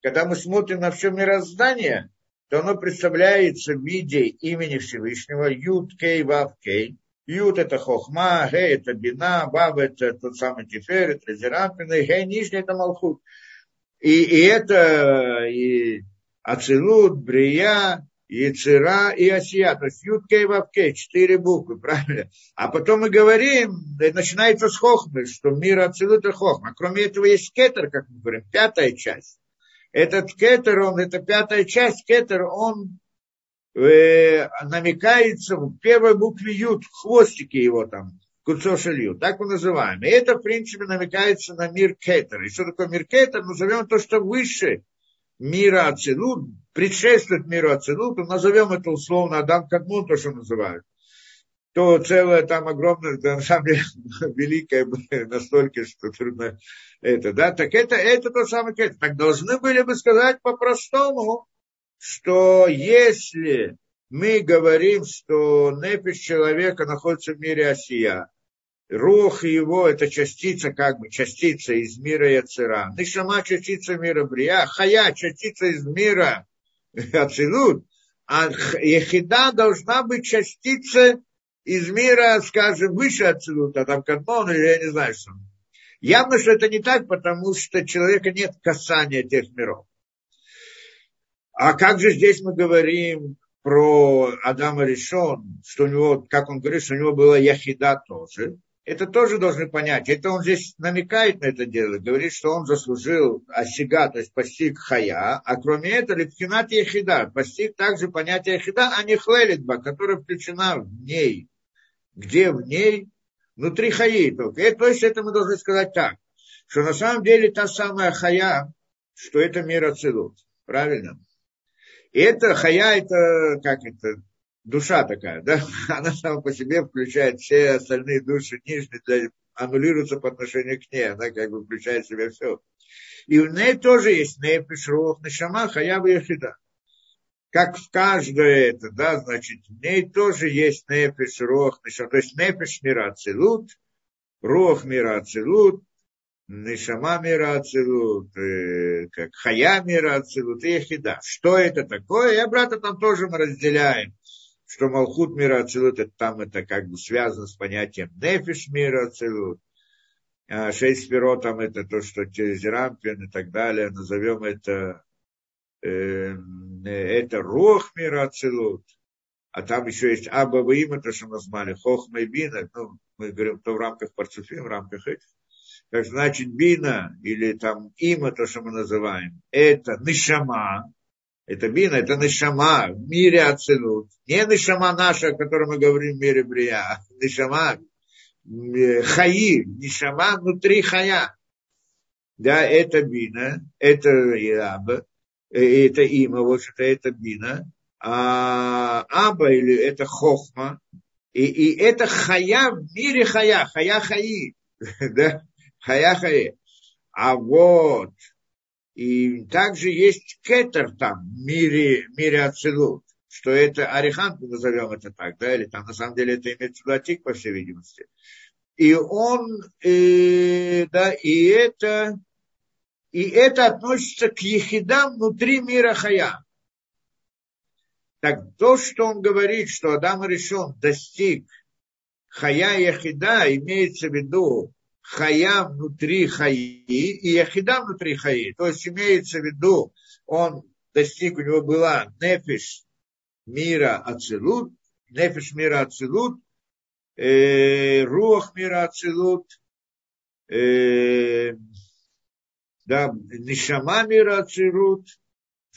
когда мы смотрим на все мироздание, то оно представляется в виде имени Всевышнего Юд, Кей, Вав, Кей. Юд – это Хохма, Гей – это Бина, Вав – это тот самый Тифер, это Зеир Анпин, Гей – нижний – это Малхут. И, и это и Ацилут, Брия, Яцера и Асия. То есть Юд, Кей, Вав, Кей – четыре буквы, правильно? А потом мы говорим, начинается с Хохмы, что мир Ацилут – это Хохма. Кроме этого есть Кетер, как мы говорим, пятая часть. Этот кетер, он, это пятая часть, кетер, он э, намекается в первой букве Юд, хвостики его там, куцошелью, так мы называем. И это, в принципе, намекается на мир кетер. И что такое мир кетер? Назовем то, что выше мира Ацилут, предшествует миру Ацилут, назовем это условно Адам Кадмон, то, что называют. То целое там огромное, да, на самом деле, великое настолько, что трудно это, да, так это, это то самое, так должны были бы сказать по-простому, что если мы говорим, что Непиш человека находится в мире Асия, Рух его, это частица, как бы, частица из мира Яцера, Нешама частица мира Брия, Хая частица из мира Ацилут, а Йехида должна быть частица из мира, скажем, выше Ацилута, а там Кадмон, или я не знаю, что. Явно, что это не так, потому что человека нет касания тех миров. А как же здесь мы говорим про Адама Ришон, что у него, как он говорит, что у него была Йехида тоже. Это тоже должны понять. Это он здесь намекает на это дело, говорит, что он заслужил Асига, то есть постиг Хая, а кроме этого Липхинат Йехида, постиг также понятие Йехида, а не Хлелитба, которая включена в ней. Где в ней? Внутри Хаи только. И, то есть это мы должны сказать так, что на самом деле та самая Хая, что это мир Ацилут. Правильно? И это Хая, это, как это, душа такая, да? Она сама по себе включает все остальные души нижние, для, аннулируются по отношению к ней, она как бы включает в себя все. И в ней тоже есть Непиш, Руах, Нешама, Хая, Йехида. Как в каждое это, да, значит, в ней тоже есть Непиш, Руах, Нешама. То есть Непиш мира Ацилут, Руах мира Ацилут, Нешама мира Ацилут, как Хая мира Ацилут и Йехида. Что это такое? И обратно там тоже мы разделяем. что Малхут мира Ацилут, это там это как бы связано с понятием Непиш мира Ацилут. Шесть перо там это то, что Зеир Анпин и так далее, назовем это, э, это Руах мира Ацилут. А там еще есть Аба и Има, то, что мы назвали, Хохма и Бина. Ну, мы говорим, то в рамках парцуфим, в рамках этих. Так значит, Бина или там Има, то, что мы называем, это Нешама. Это Бина, это Нешама в мире Ацилут. Не Нешама наша, о которой мы говорим в мире Брия, а Нешама Хаи, Нешама внутри Хая. Да, это Бина, это Аба, это Има, вот что это Бина. А, Аба или это Хохма, и, и это Хая в мире Хая, Хая Хаи, да, Хая Хаи. А вот, и также есть Кетер там, в мире, мире Ацилут, что это Ариханку, назовем это так, да, или там на самом деле это имеет сюдатик, по всей видимости. И он, и, да, и это, и это относится к Йехидам внутри мира Хая. Так то, что он говорит, что Адам Ришон достиг Хая Йехида, имеется в виду Хая внутри Хаи и Йехида внутри Хаи. То есть имеется в виду, он достиг, у него была Непиш мира Ацилут, Непиш мира Ацилут, э, Руах мира Ацилут, э, да, Нешама мира Ацилут,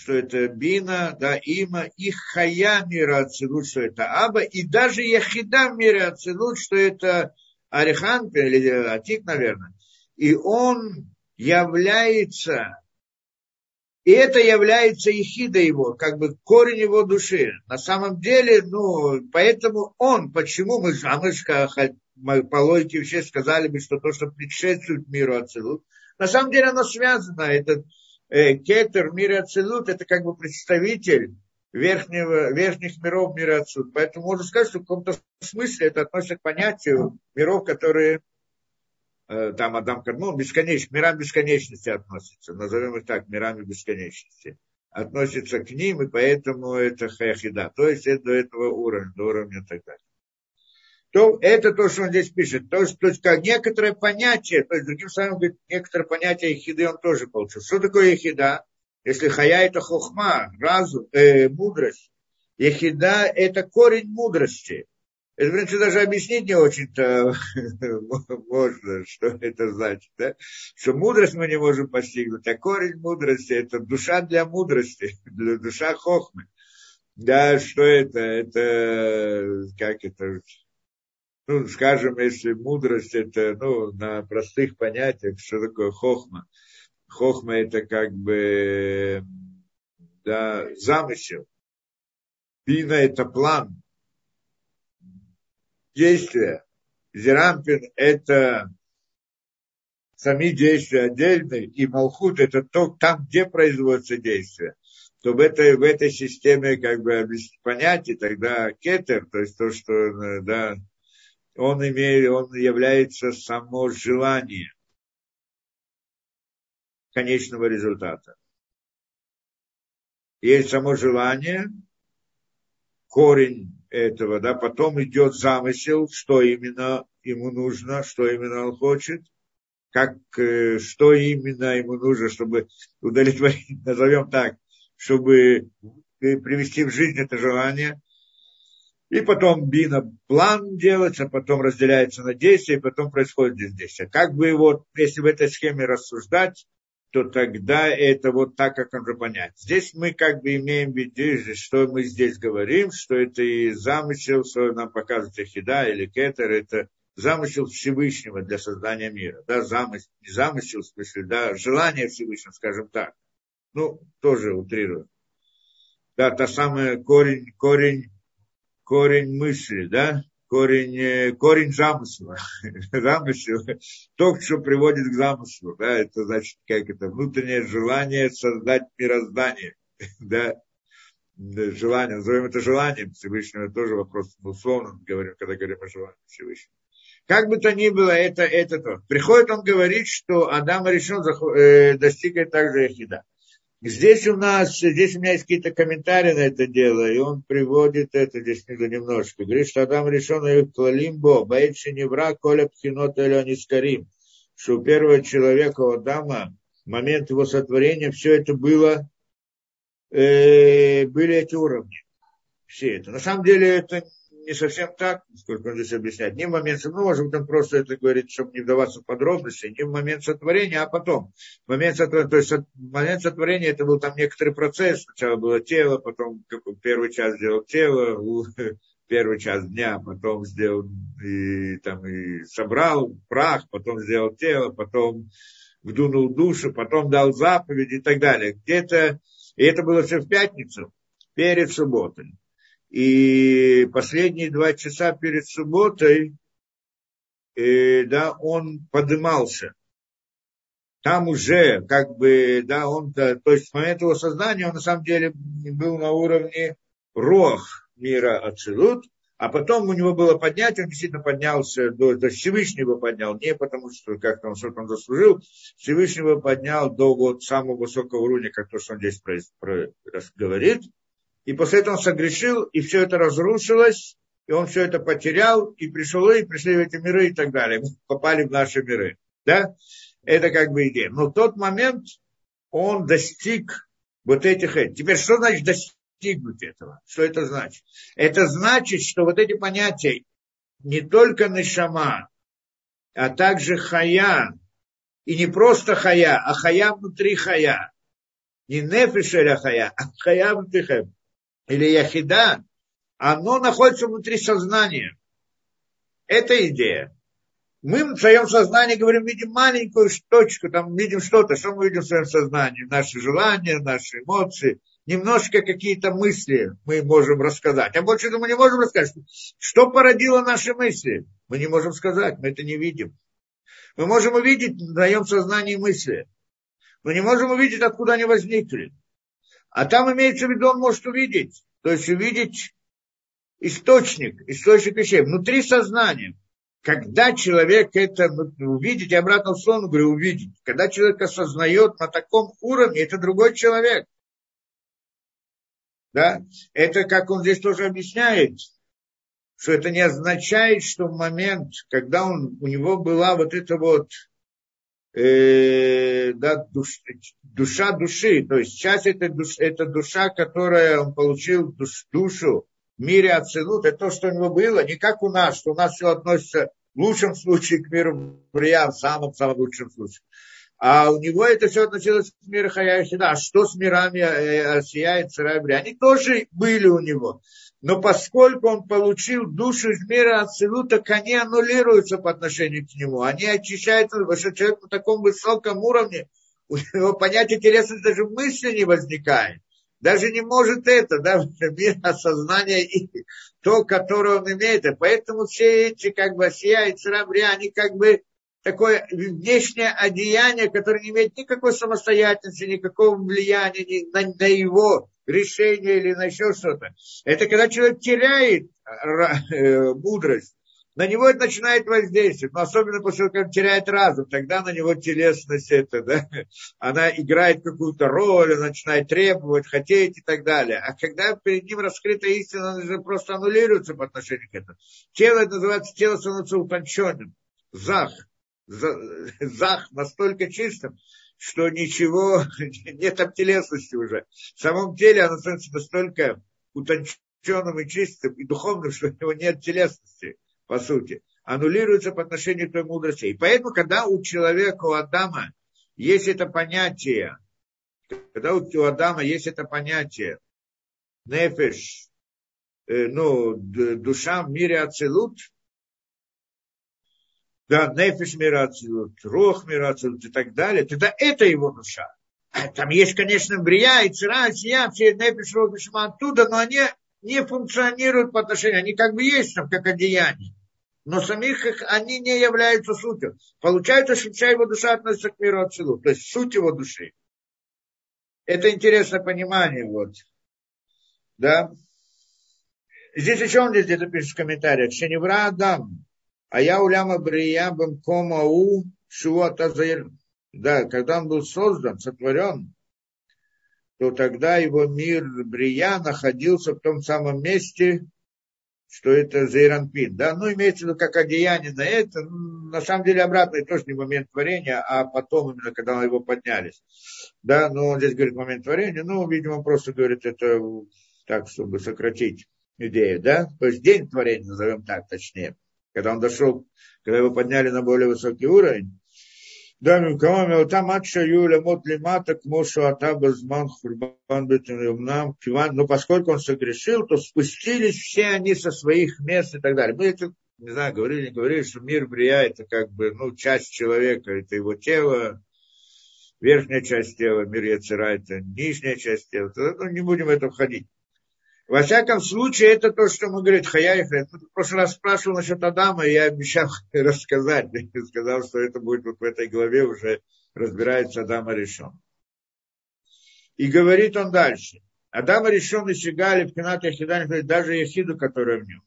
что это Бина, да, Има, и Хая мира Ацилут, что это Аба, и даже Яхида мира Ацилут, что это Арихан, или Атик, наверное. И он является, и это является Йехида его, как бы корень его души. На самом деле, ну, поэтому он, почему мы, а мы же по логике вообще сказали бы, что то, что предшествует миру Ацилут, на самом деле оно связано, этот Кетер, мир Ацилут, это как бы представитель верхнего, верхних миров мира Ацилут. Поэтому можно сказать, что в каком-то смысле это относится к понятию миров, которые там Адам Кармон, ну, бесконечность, мирам бесконечности относятся, назовем их так, мирами бесконечности, относятся к ним, и поэтому это Хаяхида, то есть это до этого уровня, до уровня так далее. То это то, что он здесь пишет. То, то есть, как некоторое понятие, то есть, другим словом, говорит, некоторое понятие Йехиды он тоже получил. Что такое Йехида? Если Хая – это хохма, разум, э, мудрость. Йехида – это корень мудрости. Это, в принципе, даже объяснить не очень-то можно, что это значит. Да? Что мудрость мы не можем постигнуть, а корень мудрости – это душа для мудрости, для душа хохмы. Да, что это? Это, как это... Ну, скажем, если мудрость, это, ну, на простых понятиях, что такое хохма. Хохма – это как бы, да, замысел. Бина – это план действия. Зеир Анпин – это сами действия отдельные. И Малхут – это то, там, где производятся действия. То в этой, в этой системе, как бы, понятий тогда кетер, то есть то, что, да, Он, имеет, он является само желание конечного результата. Есть само желание, корень этого, да, потом идет замысел, что именно ему нужно, что именно он хочет, как, что именно ему нужно, чтобы удовлетворить, назовем так, чтобы привести в жизнь это желание. И потом бина план делается, потом разделяется на действия, и потом происходит действие. Как бы вот, если в этой схеме рассуждать, то тогда это вот так, как нужно понять. Здесь мы как бы имеем в виду, что мы здесь говорим, что это и замысел, что нам показывает Йехида или Кетер, это замысел Всевышнего для создания мира. Да, замысел, не замысел, в смысле, да, желание Всевышнего, скажем так. Ну, тоже утрирую. Да, та самая корень, корень, корень мысли, да, корень, корень замысла, замысел, то, что приводит к замыслу, да, это значит, как это, внутреннее желание создать мироздание, да, желание, назовем это желанием Всевышнего, тоже вопрос, условно говорим, когда говорим о желании Всевышнего. Как бы то ни было, это, это то. Приходит он говорить, что Адам Ришон достигает также Йехида. Здесь у нас, здесь у меня есть какие-то комментарии на это дело, и он приводит это здесь немножко. Говорит, что Адам Ришон и Клалимбо, боится не враг, коля пхинота или он искорим. Что у первого человека, у Адама, в момент его сотворения, все это было, э, были эти уровни. Все это. На самом деле это не совсем так, сколько он здесь объясняет. Не в момент, ну, может быть, он просто это говорит, чтобы не вдаваться в подробности, не в момент сотворения, а потом. В момент сотворения, то есть в момент сотворения это был там некоторый процесс. Сначала было тело, потом первый час сделал тело, первый час дня, потом сделал и, там, и собрал прах, потом сделал тело, потом вдунул душу, потом дал заповедь и так далее. Где-то, и это было все в пятницу, перед субботой. И последние два часа перед субботой, э, да, он поднимался. Там уже, как бы, да, он, то, то есть в момент его сознания он на самом деле был на уровне Руах мира Ацилут, а потом у него было поднятие, он действительно поднялся, до, то есть Всевышний его поднял, не потому что как-то он что-то он заслужил, Всевышний его поднял до вот самого высокого уровня, как то, что он здесь про, про, говорит. И после этого он согрешил, и все это разрушилось, и он все это потерял, и пришел, и пришли в эти миры, и так далее. Мы попали в наши миры. Да? Это как бы идея. Но в тот момент он достиг вот этих... Теперь что значит достигнуть этого? Что это значит? Это значит, что вот эти понятия не только нешама, а также хая, и не просто хая, а хая внутри хая. Не непиш или хая, а хая внутри хая. Или яхида, оно находится внутри сознания. Это идея. Мы в своем сознании говорим, видим маленькую точку, там видим что-то, что мы видим в своем сознании. Наши желания, наши эмоции, немножко какие-то мысли мы можем рассказать. А больше мы не можем рассказать. Что породило наши мысли? Мы не можем сказать, мы это не видим. Мы можем увидеть в своем сознании мысли. Мы не можем увидеть, откуда они возникли. А там имеется в виду, он может увидеть, то есть увидеть источник, источник вещей, внутри сознания. Когда человек это увидит, я обратно в слово говорю, увидеть. Когда человек осознает на таком уровне, это другой человек. Да? Это, как он здесь тоже объясняет, что это не означает, что в момент, когда он, у него была вот эта вот... Э, да, душ, душа души, то есть сейчас это, душ, это душа, которая он получил душ, душу в мире Ацилут, это то, что у него было, не как у нас, что у нас все относится в лучшем случае к миру Брия, в самом-самом лучшем случае, а у него это все относилось к миру Хая и Хида. А что с мирами Асия, Яцера и Брия? Они тоже были у него, но поскольку он получил душу из мира Ацилут, так они аннулируются по отношению к нему. Они очищаются, потому что человек на таком высоком уровне, у него понятие телесности даже мысли не возникает. Даже не может это, да, мир осознания и то, которое он имеет. И поэтому все эти, как бы, Асия и Яцера, Брия, они как бы такое внешнее одеяние, которое не имеет никакой самостоятельности, никакого влияния ни на, на его решение или на еще что-то. Это когда человек теряет э, мудрость, на него это начинает воздействовать. Но особенно после того, как он теряет разум, тогда на него телесность это, да, она играет какую-то роль, она начинает требовать, хотеть и так далее. А когда перед ним раскрыта истина, она же просто аннулируется по отношению к этому. Тело, это называется, тело становится утонченным. Зах. Зах настолько чистым, что ничего, нет там телесности уже. В самом теле оно становится настолько утонченным и чистым и духовным, что у него нет телесности, по сути. Аннулируется по отношению к той мудрости. И поэтому, когда у человека, у Адама есть это понятие, когда у Адама есть это понятие нефеш, ну, душа в мире Ацилут, да, нефиш мира Ацилут, рух мира Ацилут и так далее, тогда это его душа. Там есть, конечно, Брия, Яцера, Асия, все нефиш, рух, мишма оттуда, но они не функционируют по отношению, они как бы есть там, как одеяние, но самих их, они не являются сутью. Получается, что вся его душа относится к миру Ацилут, то есть суть его души. Это интересное понимание, вот, да. Здесь еще он здесь где-то пишет в комментариях, что не вра Адам, а я уляма брия бэмкома у шуа тазир. Да, когда он был создан, сотворен, то тогда его мир Брия находился в том самом месте, что это Зеир Анпин, да, ну, имеется в виду, как одеяние на это, ну, на самом деле, обратно, тоже не момент творения, а потом, именно, когда его поднялись, да, но он здесь говорит момент творения, ну, видимо, просто говорит это так, чтобы сократить идею, да, то есть день творения, назовем так, точнее, когда он дошел, когда его подняли на более высокий уровень, да, но поскольку он согрешил, то спустились все они со своих мест и так далее. Мы это, не знаю, говорили, не говорили, что мир Брия это как бы, ну, часть человека, это его тело, верхняя часть тела, мир Яцера это нижняя часть тела, ну, не будем в это входить. Во всяком случае, это то, что мы говорим, Хая и Хая. В прошлый раз спрашивал насчет Адама, и я обещал рассказать. Я сказал, что это будет вот в этой главе уже разбирается Адам Ришон. И говорит он дальше. Адам Ришон и Сигали в Кинат Яхида, говорит, даже Йехиду, которая в нем.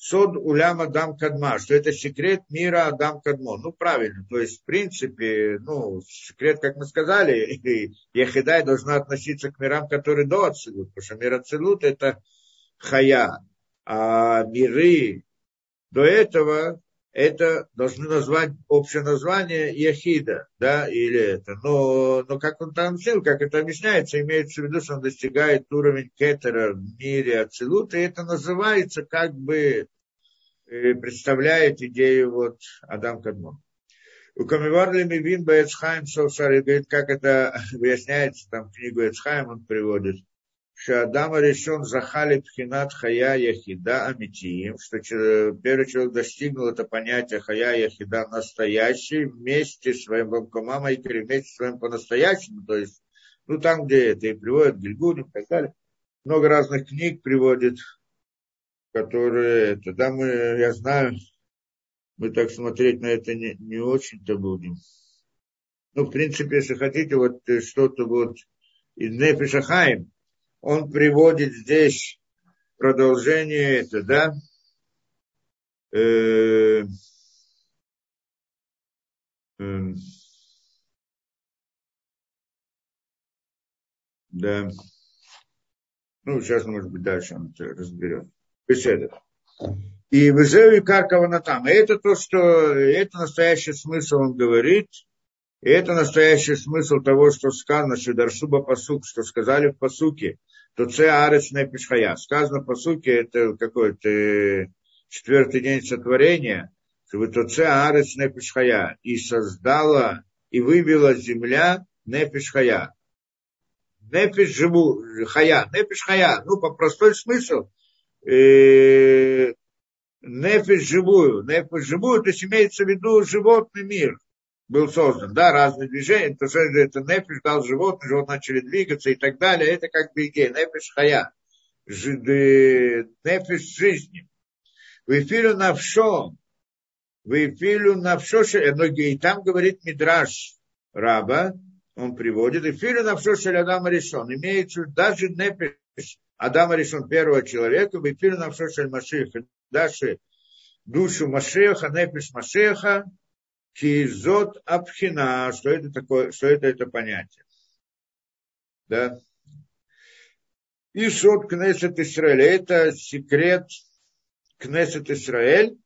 Сод улям Адам Кадма, что это секрет мира Адам Кадмо. Ну, правильно, то есть, в принципе, ну, секрет, как мы сказали, Йехида должна относиться к мирам, которые до Ацилут, потому что мир Ацилут это Хая, а миры до этого это должны назвать общее название Йехида, да, или это. Но, но как он там сил, как это объясняется, имеется в виду, что он достигает уровень Кетера в мире Ацилута, и это называется, как бы представляет идею вот Адам Кадмон. У Камиварлими Вин Баэцхайм Саусари говорит, как это объясняется, там книгу Эцхайм он приводит. Что Адам решен захали пхинат хая яхида амитиим, что первый человек достигнул это понятие хая яхида настоящий вместе с своим бабкомамой и вместе с своим по-настоящему, то есть, ну, там, где это и приводит, Гильгулим и так далее. Много разных книг приводит, которые, тогда мы, я знаю, мы так смотреть на это не, не очень-то будем. Ну, в принципе, если хотите, вот что-то вот из Непиша Хаим, он приводит здесь продолжение это, да? Э, э, да. Ну, сейчас, может быть, дальше он это разберет. Беседа. И вызываю Каркова на там. Это то, что это настоящий смысл, он говорит. И это настоящий смысл того, что сказано, что Даршуба Пасук, что сказали в Пасуке, то це арец непиш хая. Сказано в Пасуке, это какой-то четвертый день сотворения, что то це арец непиш хая. И создала, и вывела земля непиш хая. Непиш живу, хая, непиш хая. Ну, по простой смысл. Э, непиш живую, непиш живую, то есть имеется в виду животный мир. Был создан, да, разные движения, то что это непиш дал животные, животные начали двигаться и так далее, это как бы идея, непиш хая, непиш жизни. Выфилю навшо, выфилю навшо, и там говорит Мидраш Раба, он приводит, выфилю навшо шель Адама Ришон, имеется даже непиш Адама Ришон первого человека, выфилю навшо шель Машиаха, даже душу Машиаха, непиш Машиаха, Кизот Абхина, что это такое, что это, это понятие. Да? И сот Кнесет Исраэль. Это секрет Кнесет Исраэль.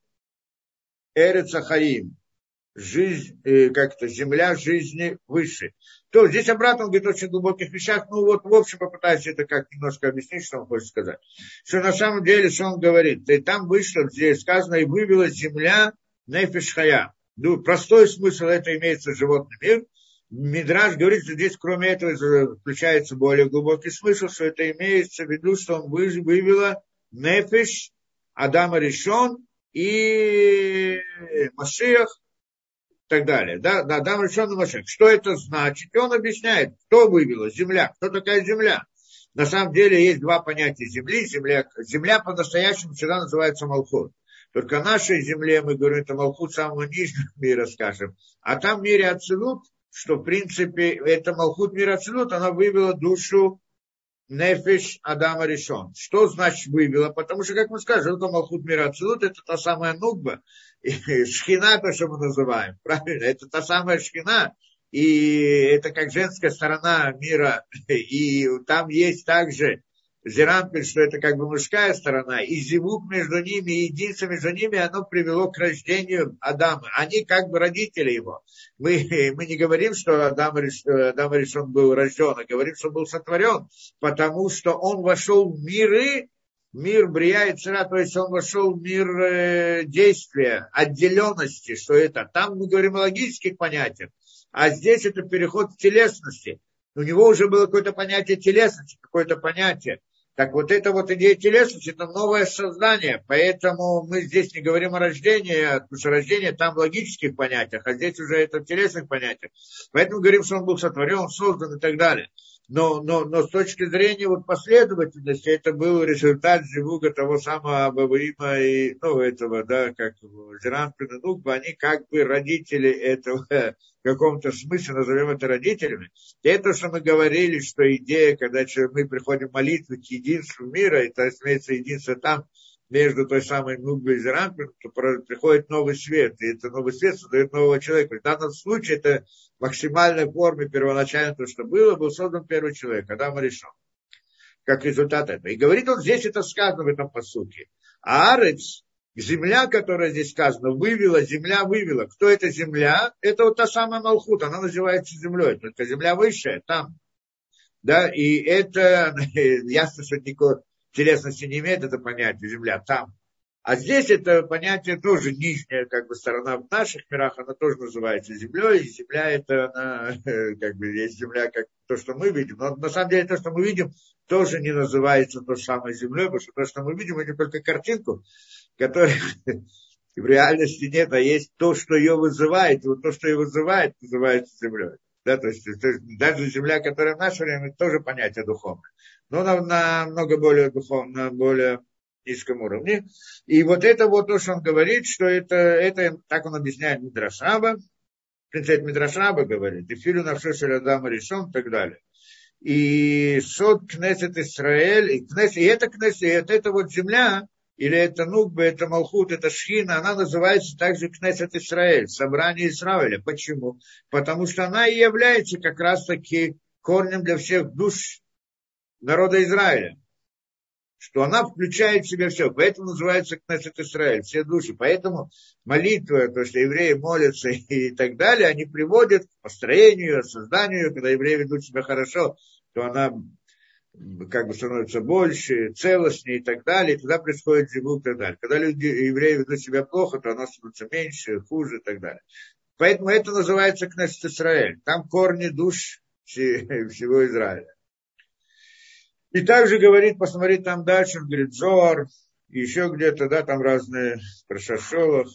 Эрец Ахаим. Жизнь, э, как-то земля жизни выше. То здесь обратно он говорит о очень глубоких вещах. Ну вот, в общем, попытаюсь это как немножко объяснить, что он хочет сказать. Что на самом деле, что он говорит. И там вышло, где сказано, и вывела земля Нефиш Хая. Ну, простой смысл, это имеется животный мир. Мидраш говорит, что здесь, кроме этого, включается более глубокий смысл, что это имеется в виду, что он вывела Непиш, Адама Ришон и Машиах и так далее. Да, Адам Ришон и Машиах. Что это значит? И он объясняет, кто вывела земля, кто такая земля. На самом деле есть два понятия земли. Земля, земля по-настоящему всегда называется Малхут. Только о нашей земле мы говорим, это Малхут самого нижнего мира, скажем. А там в мире Ацилут, что, в принципе, это Малхут мира Ацилут, она вывела душу Нефиш Адама Ришон. Что значит вывела? Потому что, как мы скажем, это Малхут мира Ацилут, это та самая Нугба, Шхина, то, что мы называем, правильно? Это та самая Шхина, и это как женская сторона мира, и там есть также Зеир Анпин, что это как бы мужская сторона, и зивук между ними, и единство между ними, оно привело к рождению Адама. Они как бы родители его. Мы, мы не говорим, что Адам, Адам Ришон был рожден, а говорим, что был сотворен, потому что он вошел в миры, мир Брия и Цера, то есть он вошел в мир э, действия, отделенности, что это. Там мы говорим о логических понятиях, а здесь это переход в телесности. У него уже было какое-то понятие телесности, какое-то понятие. Так вот это вот идея телесности, это новое сознание, поэтому мы здесь не говорим о рождении, потому что рождение там в логических понятиях, а здесь уже это в телесных понятиях. Поэтому говорим, что он был сотворен, создан и так далее. Но, но, но с точки зрения вот последовательности это был результат зивуга того самого Абавима и, ну, этого, да, как Зеир Анпин и Нугба, они как бы родители этого, в каком-то смысле назовем это родителями. И это, что мы говорили, что идея, когда мы приходим в молитву к единству мира, это, имеется единство там, между той самой Нугбой и Зеир Анпин, то приходит новый свет, и этот новый свет создает нового человека. В данном случае это в максимальной форме первоначально то, что было, был создан первый человек, Адам Ришон, как результат этого. И говорит он, здесь это сказано в этом посуке. А Арец, земля, которая здесь сказана, вывела, земля вывела. Кто эта земля? Это вот та самая Малхут, она называется землей, только земля высшая, там. Да, и это, ясно, что никого телесности не имеет это понятие земля там. А здесь это понятие тоже нижняя как бы сторона в наших мирах, она тоже называется землей. И земля это она, как бы есть земля, как то, что мы видим. Но на самом деле то, что мы видим, тоже не называется то же самое землей, потому что то, что мы видим, это только картинку, которая в реальности нет, а есть то, что ее вызывает. И вот то, что ее вызывает, называется землей. Да, то есть, то есть даже земля, которая в наше время, тоже понятие духовное. Но на, на много более духовно, на более низком уровне. И вот это вот то, что он говорит, что это, это так он объясняет Мидраш Раба. В принципе, Мидраш Раба говорит, и филю навшешель Адам Ришон и так далее. И сот Кнесет Исраэль, и, кнес, и это Кнесет, и это, это вот земля, или это Нугба, это Малхут, это Шхина, она называется также Кнесет Исраэль, собрание Израиля. Почему? Потому что она и является как раз-таки корнем для всех душ народа Израиля, что она включает в себя все, поэтому называется Кнесет Исраэль, все души, поэтому молитва, то, что евреи молятся и так далее, они приводят к построению, созданию, когда евреи ведут себя хорошо, то она как бы становится больше, целостнее и так далее, и тогда происходит зиму и так далее. Когда люди, евреи ведут себя плохо, то она становится меньше, хуже и так далее. Поэтому это называется Кнесет Исраэль, там корни душ всего Израиля. И также говорит, посмотри там дальше, он говорит, Зоар, еще где-то, да, там разные, про Шашолах,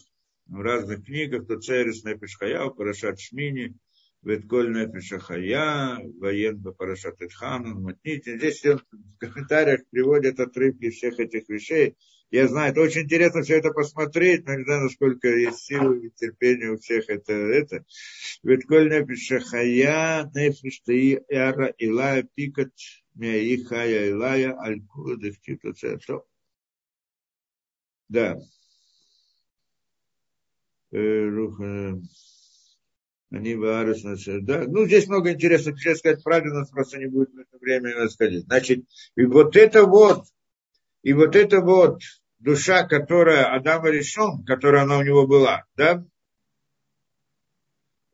в разных книгах, то Церис Непиш Хая, Парашат Шмини, Ветколь Непиш Хая, Военба Парашат Эдхану, Матнитин. Здесь он в комментариях приводит отрывки всех этих вещей. Я знаю, это очень интересно все это посмотреть, но не знаю, насколько есть силы и терпение у всех это. это. Ветколь Непиш Хая, Непиш Таяра Илая Пикат, и Хая, и Лая, Аль-Куды, Хтитоцето. Да. Они варус на да. Ну, здесь много интересного, честно сказать, правда, у нас просто не будет в это время расходить. Значит, и вот это вот, и вот это вот душа, которая Адама Ришон, которая она у него была, да?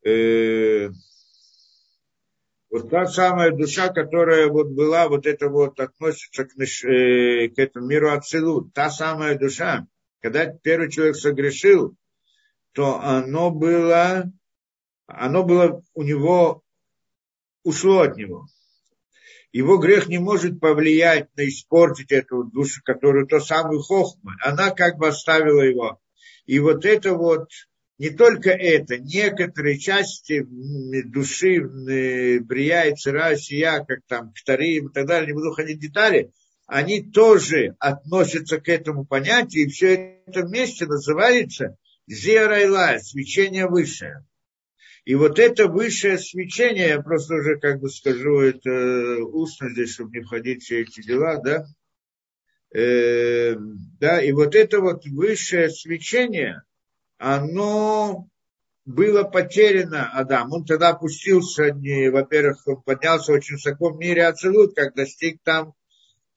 Э-э- Вот та самая душа, которая вот была, вот это вот относится к, э, к этому миру Ацилут. Та самая душа, когда первый человек согрешил, то оно было, оно было у него, ушло от него. Его грех не может повлиять на испортить эту душу, которую то самую Хохма. Она как бы оставила его. И вот это вот... Не только это, некоторые части души, Брия, Яцера, Асия, как там, Ктарим и так далее, не буду ходить в детали, они тоже относятся к этому понятию, и все это вместе называется Зеир Анпин, свечение высшее. И вот это высшее свечение, я просто уже как бы скажу это устно здесь, чтобы не входить все эти дела, да, э, да, и вот это вот высшее свечение, оно было потеряно Адам. Он тогда опустился, не, во-первых, он поднялся очень высоко в мире Ацилут, как достиг там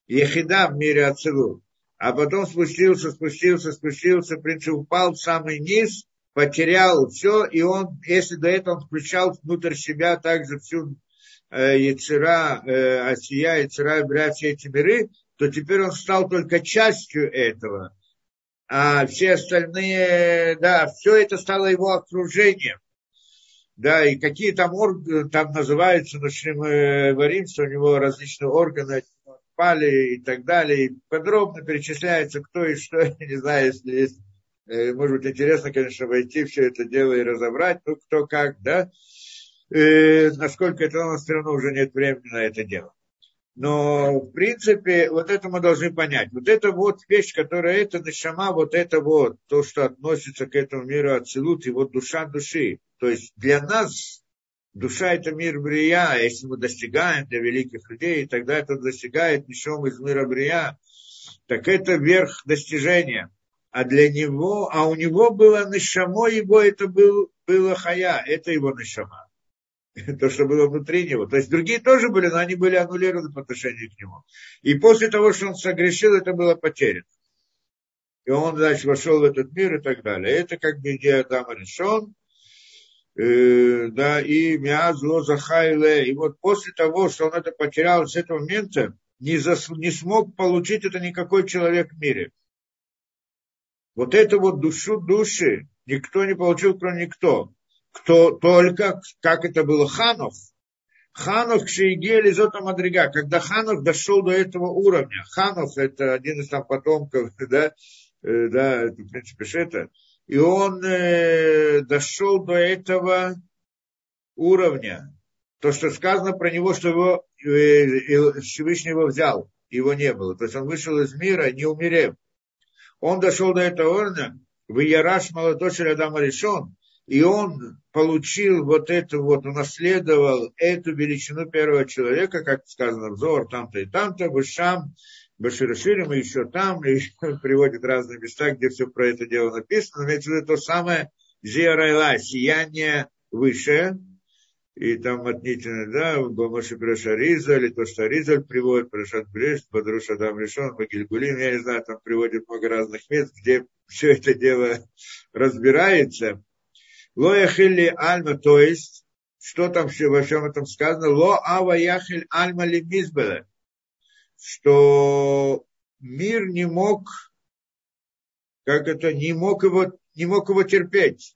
Йехида в мире Ацилут. А потом спустился, спустился, спустился, в принципе, упал в самый низ, потерял все, и он, если до этого он включал внутрь себя также всю э, Яцера, э, Асия, Яцера, Брия, все эти миры, то теперь он стал только частью этого. А все остальные, да, все это стало его окружением. Да, и какие там органы, там называются, начнем говорить, что у него различные органы отпали и так далее. И подробно перечисляется, кто и что, я не знаю, если есть. Может быть, интересно, конечно, войти все это дело и разобрать, ну, кто как, да. И насколько это у нас все равно уже нет времени на это дело. Но, в принципе, вот это мы должны понять. Вот это вот вещь, которая это нешама, вот это вот, то, что относится к этому миру Ацилут, и вот душа души. То есть для нас душа – это мир Брия. Если мы достигаем для великих людей, и тогда это достигает нешама из мира Брия, так это верх достижения. А для него, а у него было нешама, его это был, было хая, это его нешама. То, что было внутри него. То есть другие тоже были, но они были аннулированы по отношению к нему. И после того, что он согрешил, это было потеряно. И он, значит, вошел в этот мир и так далее. Это как бы идея Адама Ришон. Э, да, и Миазло Захайле. И вот после того, что он это потерял, с этого момента не, зас, не смог получить это никакой человек в мире. Вот эту вот душу души никто не получил, кроме никто. Кто только, как это было, Ханох. Ханох, Кшиегель, Изота Мадрига. Когда Ханох дошел до этого уровня. Ханох, это один из там потомков, да, э, да, это, в принципе, это. И он э, дошел до этого уровня. То, что сказано про него, что его, э, Всевышний его взял, его не было. То есть он вышел из мира, не умерев. Он дошел до этого уровня. В Яраш Малатошель Адам Ришон. И он получил вот это вот, унаследовал эту величину первого человека, как сказано, взор там-то и там-то, Бышам, Башироширим, и еще там, и приводит разные места, где все про это дело написано. Но это то самое Зиарайла, сияние выше, и там отнительно, да, Бамаши Бреша Ризаль, и то, что Ризаль приводит, Брешат Бреш, Бадруш Адам Ришон, Гильгулим, я не знаю, там приводит много разных мест, где все это дело разбирается. Ло яхиль альма, то есть, что там все, во всем этом сказано, ло ава яхиль альма ли мизбеле, что мир не мог, как это, не мог его, не мог его терпеть.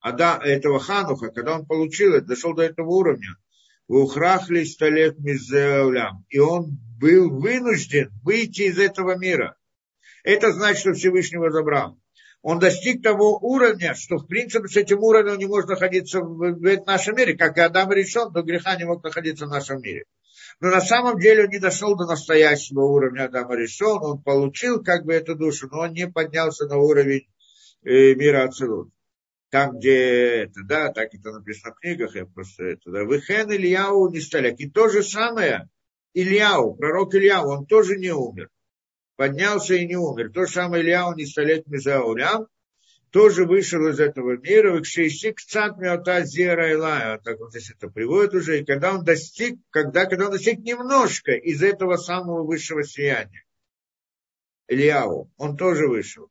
А до этого Хануха, когда он получил это, дошел до этого уровня, ухрахли столет мизеулям, и он был вынужден выйти из этого мира. Это значит, что Всевышнего забрал. Он достиг того уровня, что, в принципе, с этим уровнем не может находиться в нашем мире. Как и Адам Ришон, до греха не мог находиться в нашем мире. Но на самом деле он не дошел до настоящего уровня Адама Ришон. Он получил как бы эту душу, но он не поднялся на уровень э, мира Ацилут. Там, где это, да, так это написано в книгах, я просто это, да. Вехен Ильяу не столяк. И то же самое Ильяу, пророк Ильяу, он тоже не умер. Поднялся и не умер. То же самое Ильяу Нисталет Мизаулям тоже вышел из этого мира. Так вот здесь это приводит уже. И когда он достиг, когда, когда он достиг немножко из этого самого высшего сияния. Ильяу, он тоже вышел.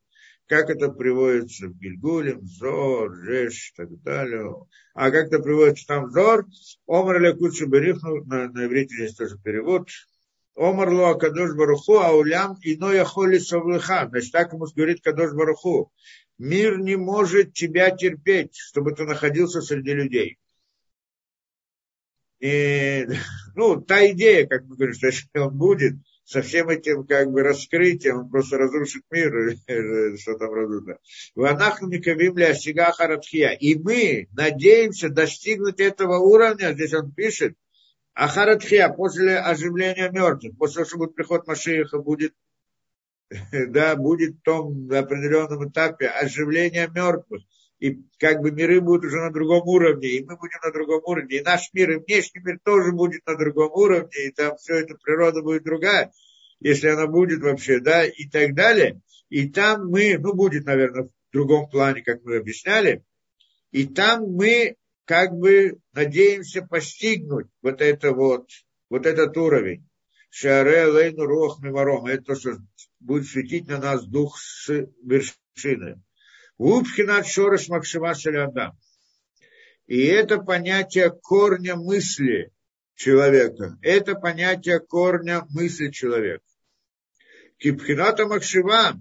Как это приводится в Гильгулим, Зоар, Жеш и так далее. А как это приводится там в Зоар? Омар Лякучу Берифну, на, на иврите здесь тоже перевод. Омарло Кадош Барух Ху, аулям иное холи совлыха. Значит, так ему говорит Кадош Барух Ху. Мир не может тебя терпеть, чтобы ты находился среди людей. И, ну, та идея, как мы говорим, что если он будет со всем этим как бы раскрытием, он просто разрушит мир, что там разрушено. И мы надеемся достигнуть этого уровня, здесь он пишет, Ахаратхия, после оживления мертвых, после того, что будет приход Машиаха, будет, да, будет в том на определенном этапе оживление мертвых. И как бы миры будут уже на другом уровне, и мы будем на другом уровне, и наш мир, и внешний мир тоже будет на другом уровне, и там все это, природа будет другая, если она будет вообще, да, и так далее. И там мы, ну, будет, наверное, в другом плане, как мы объясняли, И там мы как бы надеемся постигнуть вот, это вот, вот этот уровень. Шааре лейну руах миваром. Это то, что будет светить на нас дух с вершины. Губхинат шореш макшима шалядам. И это понятие корня мысли человека. Это понятие корня мысли человека. Кипхината макшива.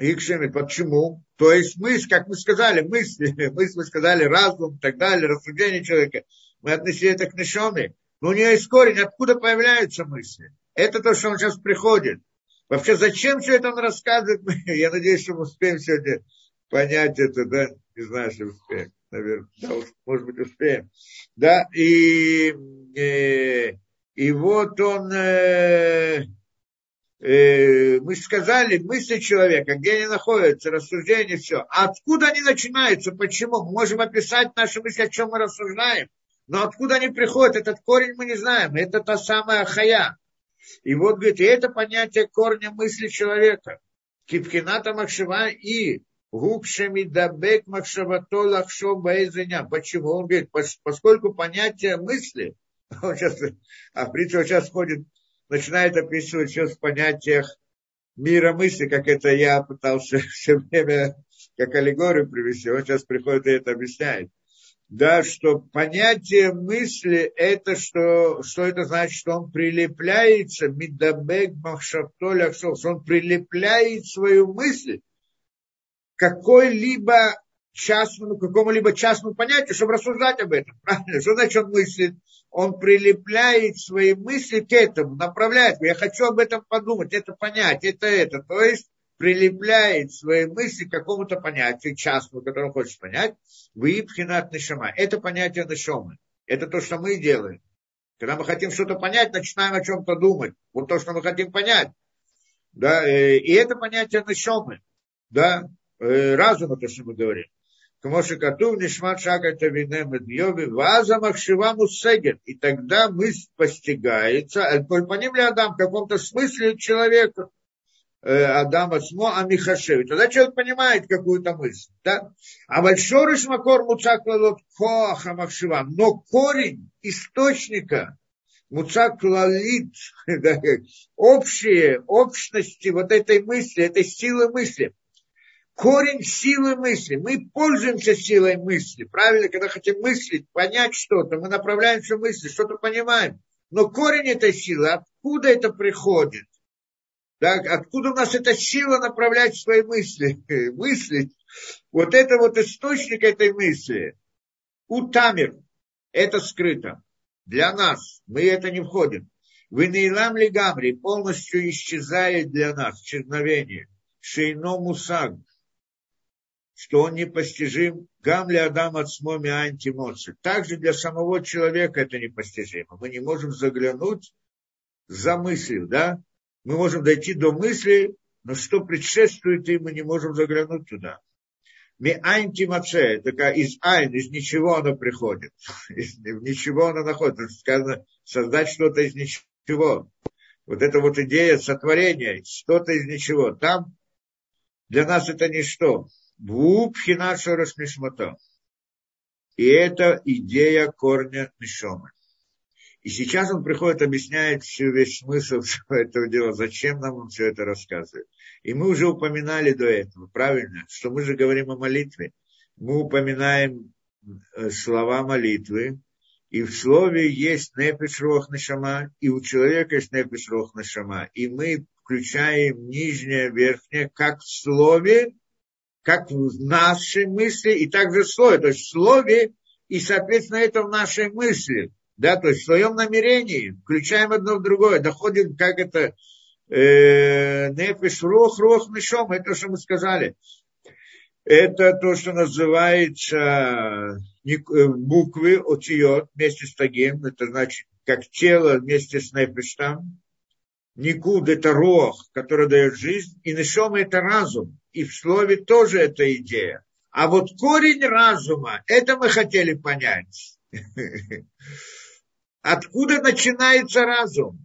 Икшами. Почему? То есть мысль, как мы сказали, мысли, мысль, мы сказали, разум и так далее, рассуждение человека. Мы относили это к нешаме. Но у нее есть корень, откуда появляются мысли. Это то, что он сейчас приходит. Вообще, зачем все это он рассказывает? Я надеюсь, что мы успеем сегодня понять это, да? Не знаю, что успеем. Наверное, да, уж, может быть, успеем. Да, и, и, и вот он... Э, э, мы сказали, мысли человека, где они находятся, рассуждения, все. А откуда они начинаются? Почему? Мы можем описать наши мысли, о чем мы рассуждаем. Но откуда они приходят, этот корень мы не знаем. Это та самая хая. И вот, говорит, и это понятие корня мысли человека. Кипхината махшева и губшами дабек махшевато лахшо баэзэня. Почему? Он говорит, поскольку понятие мысли, он сейчас, а притча сейчас ходит, начинает описывать все в понятиях мира мысли, как это я пытался все время, как аллегорию привести. Он сейчас приходит и это объясняет. Да, что понятие мысли, это что, что это значит, что он прилепляется, мидабек махшавто ляксов, что он прилепляет свою мысль к какой-либо частному, какому-либо частному понятию, чтобы рассуждать об этом, правильно? Что значит он мыслит? Он прилепляет свои мысли к этому, направляет, я хочу об этом подумать, это понять, это это, то есть прилепляет свои мысли к какому-то понятию, частному, которое он хочет понять, выипхинат нешама. Это понятие нешамы. Это то, что мы делаем. Когда мы хотим что-то понять, начинаем о чем-то думать. Вот то, что мы хотим понять. Да? И это понятие нешамы. Да? Разума, то, что мы говорим. И тогда мысль постигается, в каком-то смысле человека. Адама Смо Амихашевич. Тогда человек понимает какую-то мысль. Да? А большорыш макор муцак лалот коаха махшива. Но корень источника муцак лалит, общие общности вот этой мысли, этой силы мысли. Корень силы мысли. Мы пользуемся силой мысли. Правильно, когда хотим мыслить, понять что-то, мы направляемся в мысли, что-то понимаем. Но корень этой силы, откуда это приходит? Так, откуда у нас эта сила направлять свои мысли? мысли? Вот это вот источник этой мысли. Утамир. Это скрыто. Для нас. Мы это не входим. Венейлам ли гамри. Полностью исчезает для нас исчезновение. Шейно мусаг. Что он непостижим. Гамли адам ацмоми антимоци. Также для самого человека это непостижимо. Мы не можем заглянуть за мыслью, да? Мы можем дойти до мысли, но что предшествует им, мы не можем заглянуть туда. Меайн тимаце, такая из айн, из ничего оно приходит. Из ничего оно находится. Сказано, создать что-то из ничего. Вот эта вот идея сотворения, что-то из ничего. Там для нас это ничто. Бубхина шореш нишмато. И это идея корня нишомы. И сейчас он приходит, объясняет всю весь смысл всего этого дела, зачем нам он все это рассказывает. И мы уже упоминали до этого, правильно, что мы же говорим о молитве. Мы упоминаем слова молитвы, и в слове есть непиш руах нешама, и у человека есть непиш руах нешама. И мы включаем нижнее, верхнее, как в слове, как в нашей мысли, и также в слове. То есть в слове, и, соответственно, это в нашей мысли. Да, то есть в своем намерении включаем одно в другое, доходим, как это, непиш руах, руах нешама, это то, что мы сказали. Это то, что называется буквы отиот вместе с тагем, это значит, как тело вместе с непиштом. Никуд это руах, который дает жизнь, и нешама это разум, и в слове тоже эта идея. А вот корень разума, это мы хотели понять. Откуда начинается разум?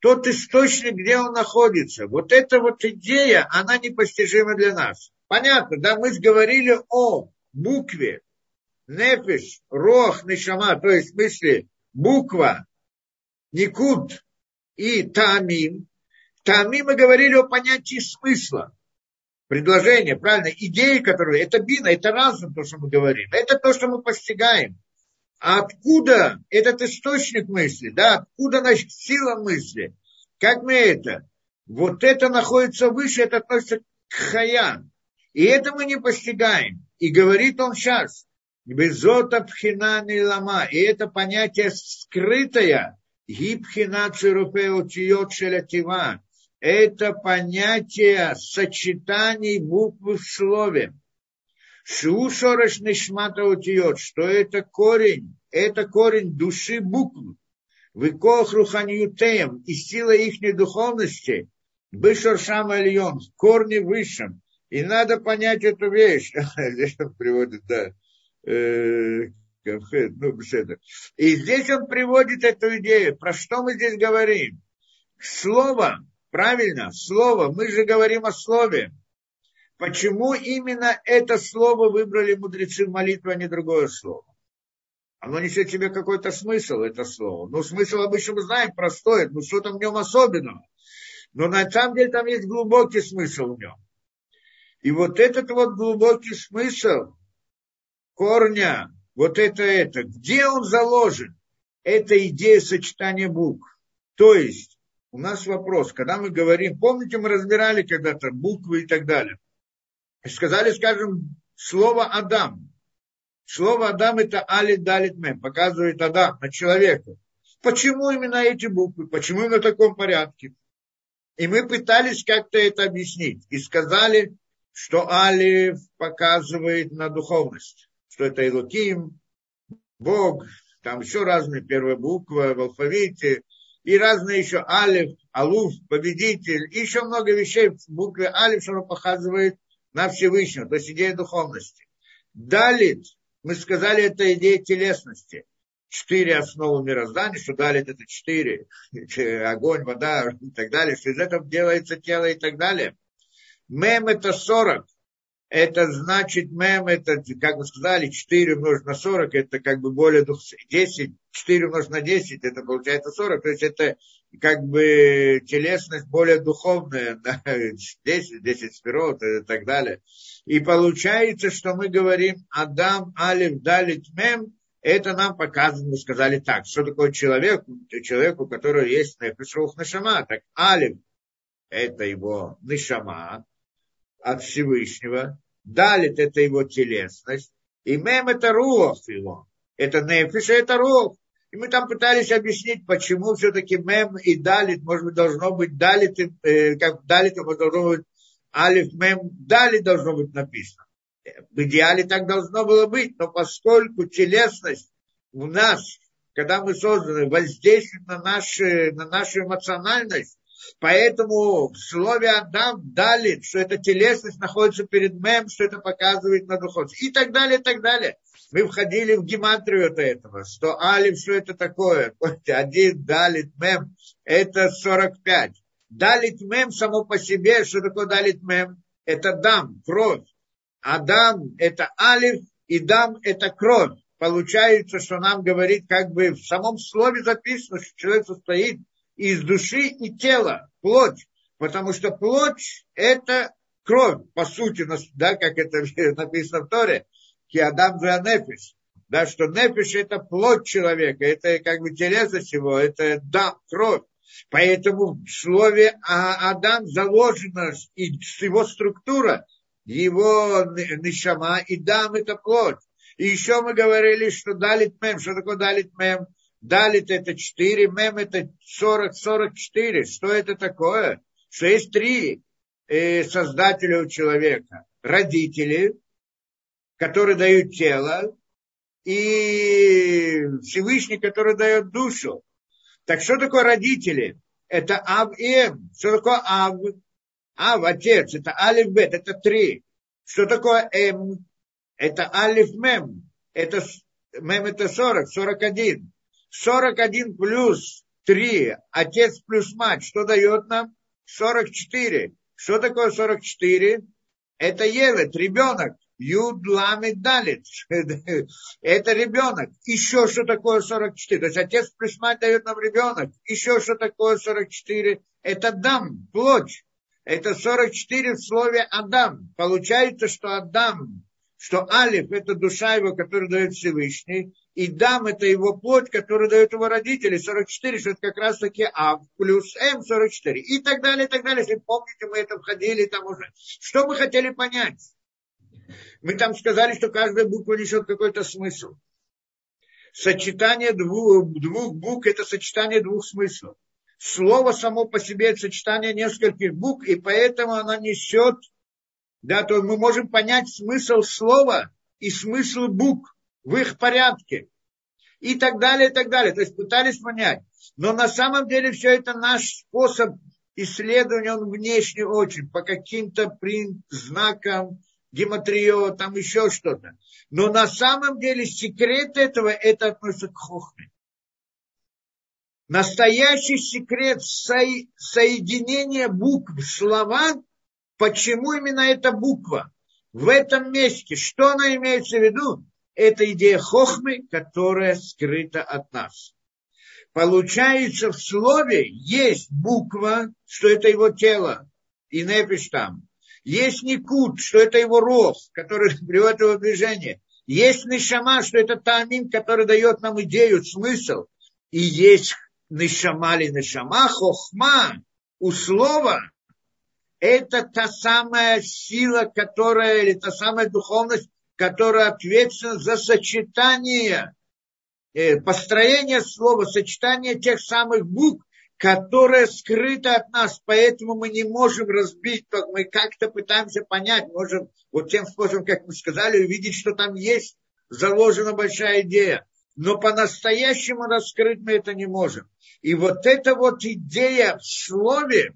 Тот источник, где он находится. Вот эта вот идея, она непостижима для нас. Понятно, да, мы говорили о букве Непиш, Руах, Нешама, то есть в смысле буква, Никуд и Таамим. Таамим мы говорили о понятии смысла. Предложение, правильно? Идеи, которые... Это бина, это разум, то, что мы говорим. Это то, что мы постигаем. А откуда этот источник мысли? Да, откуда значит, сила мысли? Как мы это? Вот это находится выше, это относится к хая. И это мы не постигаем. И говорит он сейчас. Безота пхина не лама. И это понятие скрытое. Гибхина цирупео тиот шелятива. Это понятие сочетаний букв в слове. Шушореш нишмата утиот. Что это корень? Это корень души букв. Выкох руханьютеем. И сила их духовности. Бышоршам альон. В корне высшем. И надо понять эту вещь. Здесь он приводит, да. И здесь он приводит эту идею. Про что мы здесь говорим? Слово, правильно, слово. Мы же говорим о слове. Почему именно это слово выбрали мудрецы в молитве, а не другое слово? Оно несет в себе какой-то смысл, это слово. Ну, смысл обычно мы знаем, простой. Ну, что там в нем особенного? Но на самом деле там есть глубокий смысл в нем. И вот этот вот глубокий смысл корня, вот это, это, где он заложен? Это идея сочетания букв. То есть, у нас вопрос, когда мы говорим, помните, мы разбирали когда-то буквы и так далее. Сказали, скажем, слово Адам. Слово Адам это алит далит мем, показывает Адам на человека. Почему именно эти буквы? Почему на таком порядке? И мы пытались как-то это объяснить. И сказали, что алиф показывает на духовность. Что это Элоким, Бог, там еще разные первые буквы в алфавите, и разные еще алиф, алуф, победитель, и еще много вещей в букве алиф, что оно показывает на Всевышнего, то есть идея духовности. Далит, мы сказали, это идея телесности. Четыре основы мироздания, что далит это четыре, огонь, вода и так далее, что из этого делается тело и так далее. Мем это сорок. Это значит, мем, это, как мы сказали, четыре умножить на сорок, это как бы более десять, четыре умножить на десять, это получается сорок, то есть это как бы телесность более духовная, да, десять, десять спирот и так далее. И получается, что мы говорим, Адам, алиф, далит, мем, это нам показано, мы сказали так, что такое человек, человек, у которого есть нефеш, руах, нешама, так, алиф, это его нешама от Всевышнего, далит это его телесность, и мем это руах его, это нефиш, это руах. И мы там пытались объяснить, почему все-таки мем и далит, может быть, должно быть далит, э, как далит, а должно быть алиф, мем, далит должно быть написано. В идеале так должно было быть, но поскольку телесность у нас, когда мы созданы, воздействует на, наши, на нашу эмоциональность, поэтому в слове Адам далит, что эта телесность находится перед мем, что это показывает на духовность. И так далее, и так далее. Мы входили в гематрию от этого, что алиф, что это такое. Один далит мем, это сорок пять. Далит мем само по себе, что такое далит мем? Это дам, кровь. Адам это алиф, и дам это кровь. Получается, что нам говорит, как бы в самом слове записано, что человек состоит из души и тела, плоть. Потому что плоть – это кровь, по сути, да, как это написано в Торе. Адам зе нефиш. Да, что нефиш – это плоть человека, это как бы телесность его, это да, кровь. Поэтому в слове Адам заложена его структура, его нишама, и дам – это плоть. И еще мы говорили, что далит мем. Что такое далит мем? Далит это четыре, мем это сорок, сорок четыре. Что это такое? Что есть три э, создателя у человека. Родители, которые дают тело, и Всевышний, который дает душу. Так что такое родители? Это Ав и Эм. Что такое Ав? Ав, отец, это Алиф Бет, это три. Что такое Эм? Это Алиф Мем. Это, мем это сорок, сорок один. сорок один плюс три, отец плюс мать, что дает нам? сорок четыре. Что такое сорок четыре? Это елет, ребенок. Юд, ламед, далит. Это ребенок. Еще что такое сорок четыре? То есть отец плюс мать дает нам ребенок. Еще что такое сорок четыре? Это дам, плоть. Это сорок четыре в слове Адам. Получается, что Адам, что Алиф – это душа его, которую дает Всевышний, и Дам – это его плоть, которую дают его родители. сорок четыре, что это как раз-таки Ав плюс М сорок четыре. И так далее, и так далее. Если помните, мы это входили там уже. Что мы хотели понять? Мы там сказали, что каждая буква несет какой-то смысл. Сочетание двух, двух букв – это сочетание двух смыслов. Слово само по себе – это сочетание нескольких букв, и поэтому оно несет, да, то мы можем понять смысл слова и смысл букв в их порядке. И так далее, и так далее. То есть пытались понять. Но на самом деле все это наш способ исследования, он внешне очень, по каким-то принт, знакам, гематрию, там еще что-то. Но на самом деле секрет этого, это относится к хохме. Настоящий секрет со... соединения букв слова, почему именно эта буква в этом месте, что она имеется в виду, это идея хохмы, которая скрыта от нас. Получается, в слове есть буква, что это его тело, и непиш там. Есть никут, что это его рог, который приводит его в движение. Есть нешама, что это тамин, который дает нам идею, смысл. И есть нешама ли нешама, хохма, у слова, это та самая сила, которая, или та самая духовность, которая ответственна за сочетание, построение слова, сочетание тех самых букв, которое скрыто от нас, поэтому мы не можем разбить, только мы как-то пытаемся понять, можем вот тем способом, как мы сказали, увидеть, что там есть, заложена большая идея. Но по-настоящему раскрыть мы это не можем. И вот эта вот идея в слове,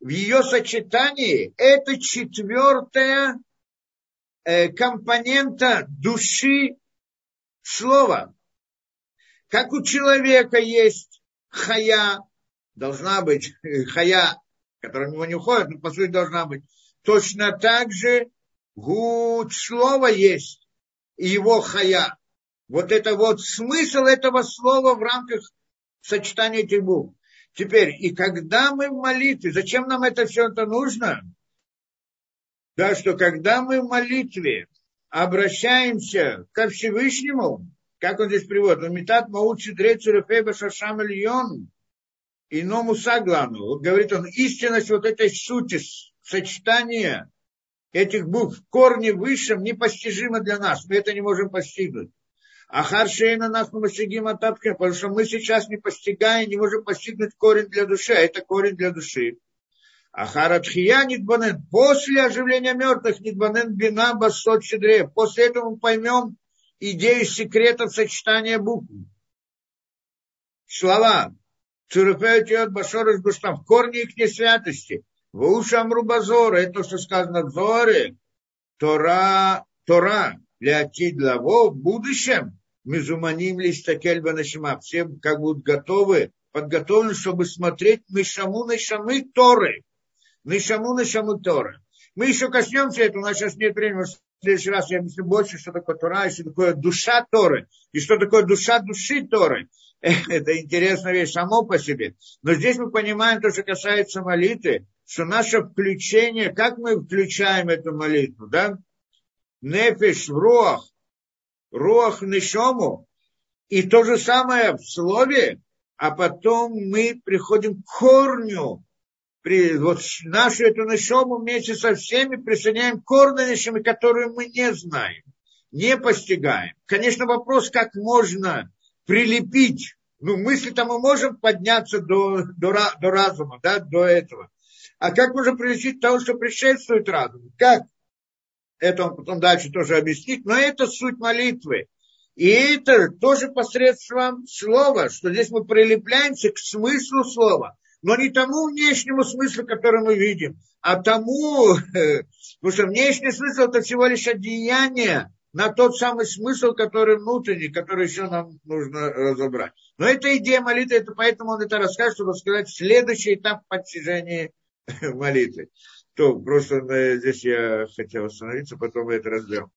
в ее сочетании, это четвертая э, компонента души слова. Как у человека есть хая, должна быть хая, которая в него не уходит, но по сути должна быть. Точно так же гуд слова есть, и его хая. Вот это вот смысл этого слова в рамках сочетания этих букв. Теперь, и когда мы в молитве, зачем нам это все это нужно? Да, что когда мы в молитве обращаемся ко Всевышнему, как он здесь приводит, «Умитат маучи дрецеру фейба шашам льон», иному саглану, вот говорит он, истинность вот этой сути, сочетания этих букв в корне высшем непостижима для нас, мы это не можем постигнуть. Ахаршейна нас мы постигим атапки, потому что мы сейчас не постигаем, не можем постигнуть корень для души, а это корень для души. Ахаратхия нидбанен, после оживления мертвых нидбанен бина басот щедре. После этого мы поймем идею секретов сочетания букв. Слова. Цурупеотиот башорыш бустам, в корне их несвятости. В ушам рубазора, это то, что сказано в Зоре. Тора, Тора. Леотидлаво в будущем мизуманим листакельба нашима. Все как будут готовы, подготовлены, чтобы смотреть нешаму нешамы Торы. Нешаму нешамы Торы. Мы еще коснемся этого, у нас сейчас нет времени. В следующий раз я объясню больше, что такое Тора, и что такое душа Торы, и что такое душа души Торы. Это интересная вещь само по себе. Но здесь мы понимаем то, что касается молитвы, что наше включение, как мы включаем эту молитву, да? Непиш в руах, руах в нешому. И то же самое в слове, а потом мы приходим к корню. При, вот нашу эту нешому вместе со всеми присоединяем к корню нешому, которую мы не знаем, не постигаем. Конечно, вопрос, как можно прилепить. Ну, мысли-то мы можем подняться до, до, до разума, да, до этого. А как можно прилепить того, что предшествует разуму? Как? Это он потом дальше тоже объяснит. Но это суть молитвы. И это тоже посредством слова, что здесь мы прилепляемся к смыслу слова. Но не тому внешнему смыслу, который мы видим, а тому, потому что внешний смысл – это всего лишь одеяние на тот самый смысл, который внутренний, который еще нам нужно разобрать. Но это идея молитвы, это поэтому он это расскажет, чтобы сказать следующий этап постижения молитвы. То, просто здесь я хотел остановиться, потом мы это разберем.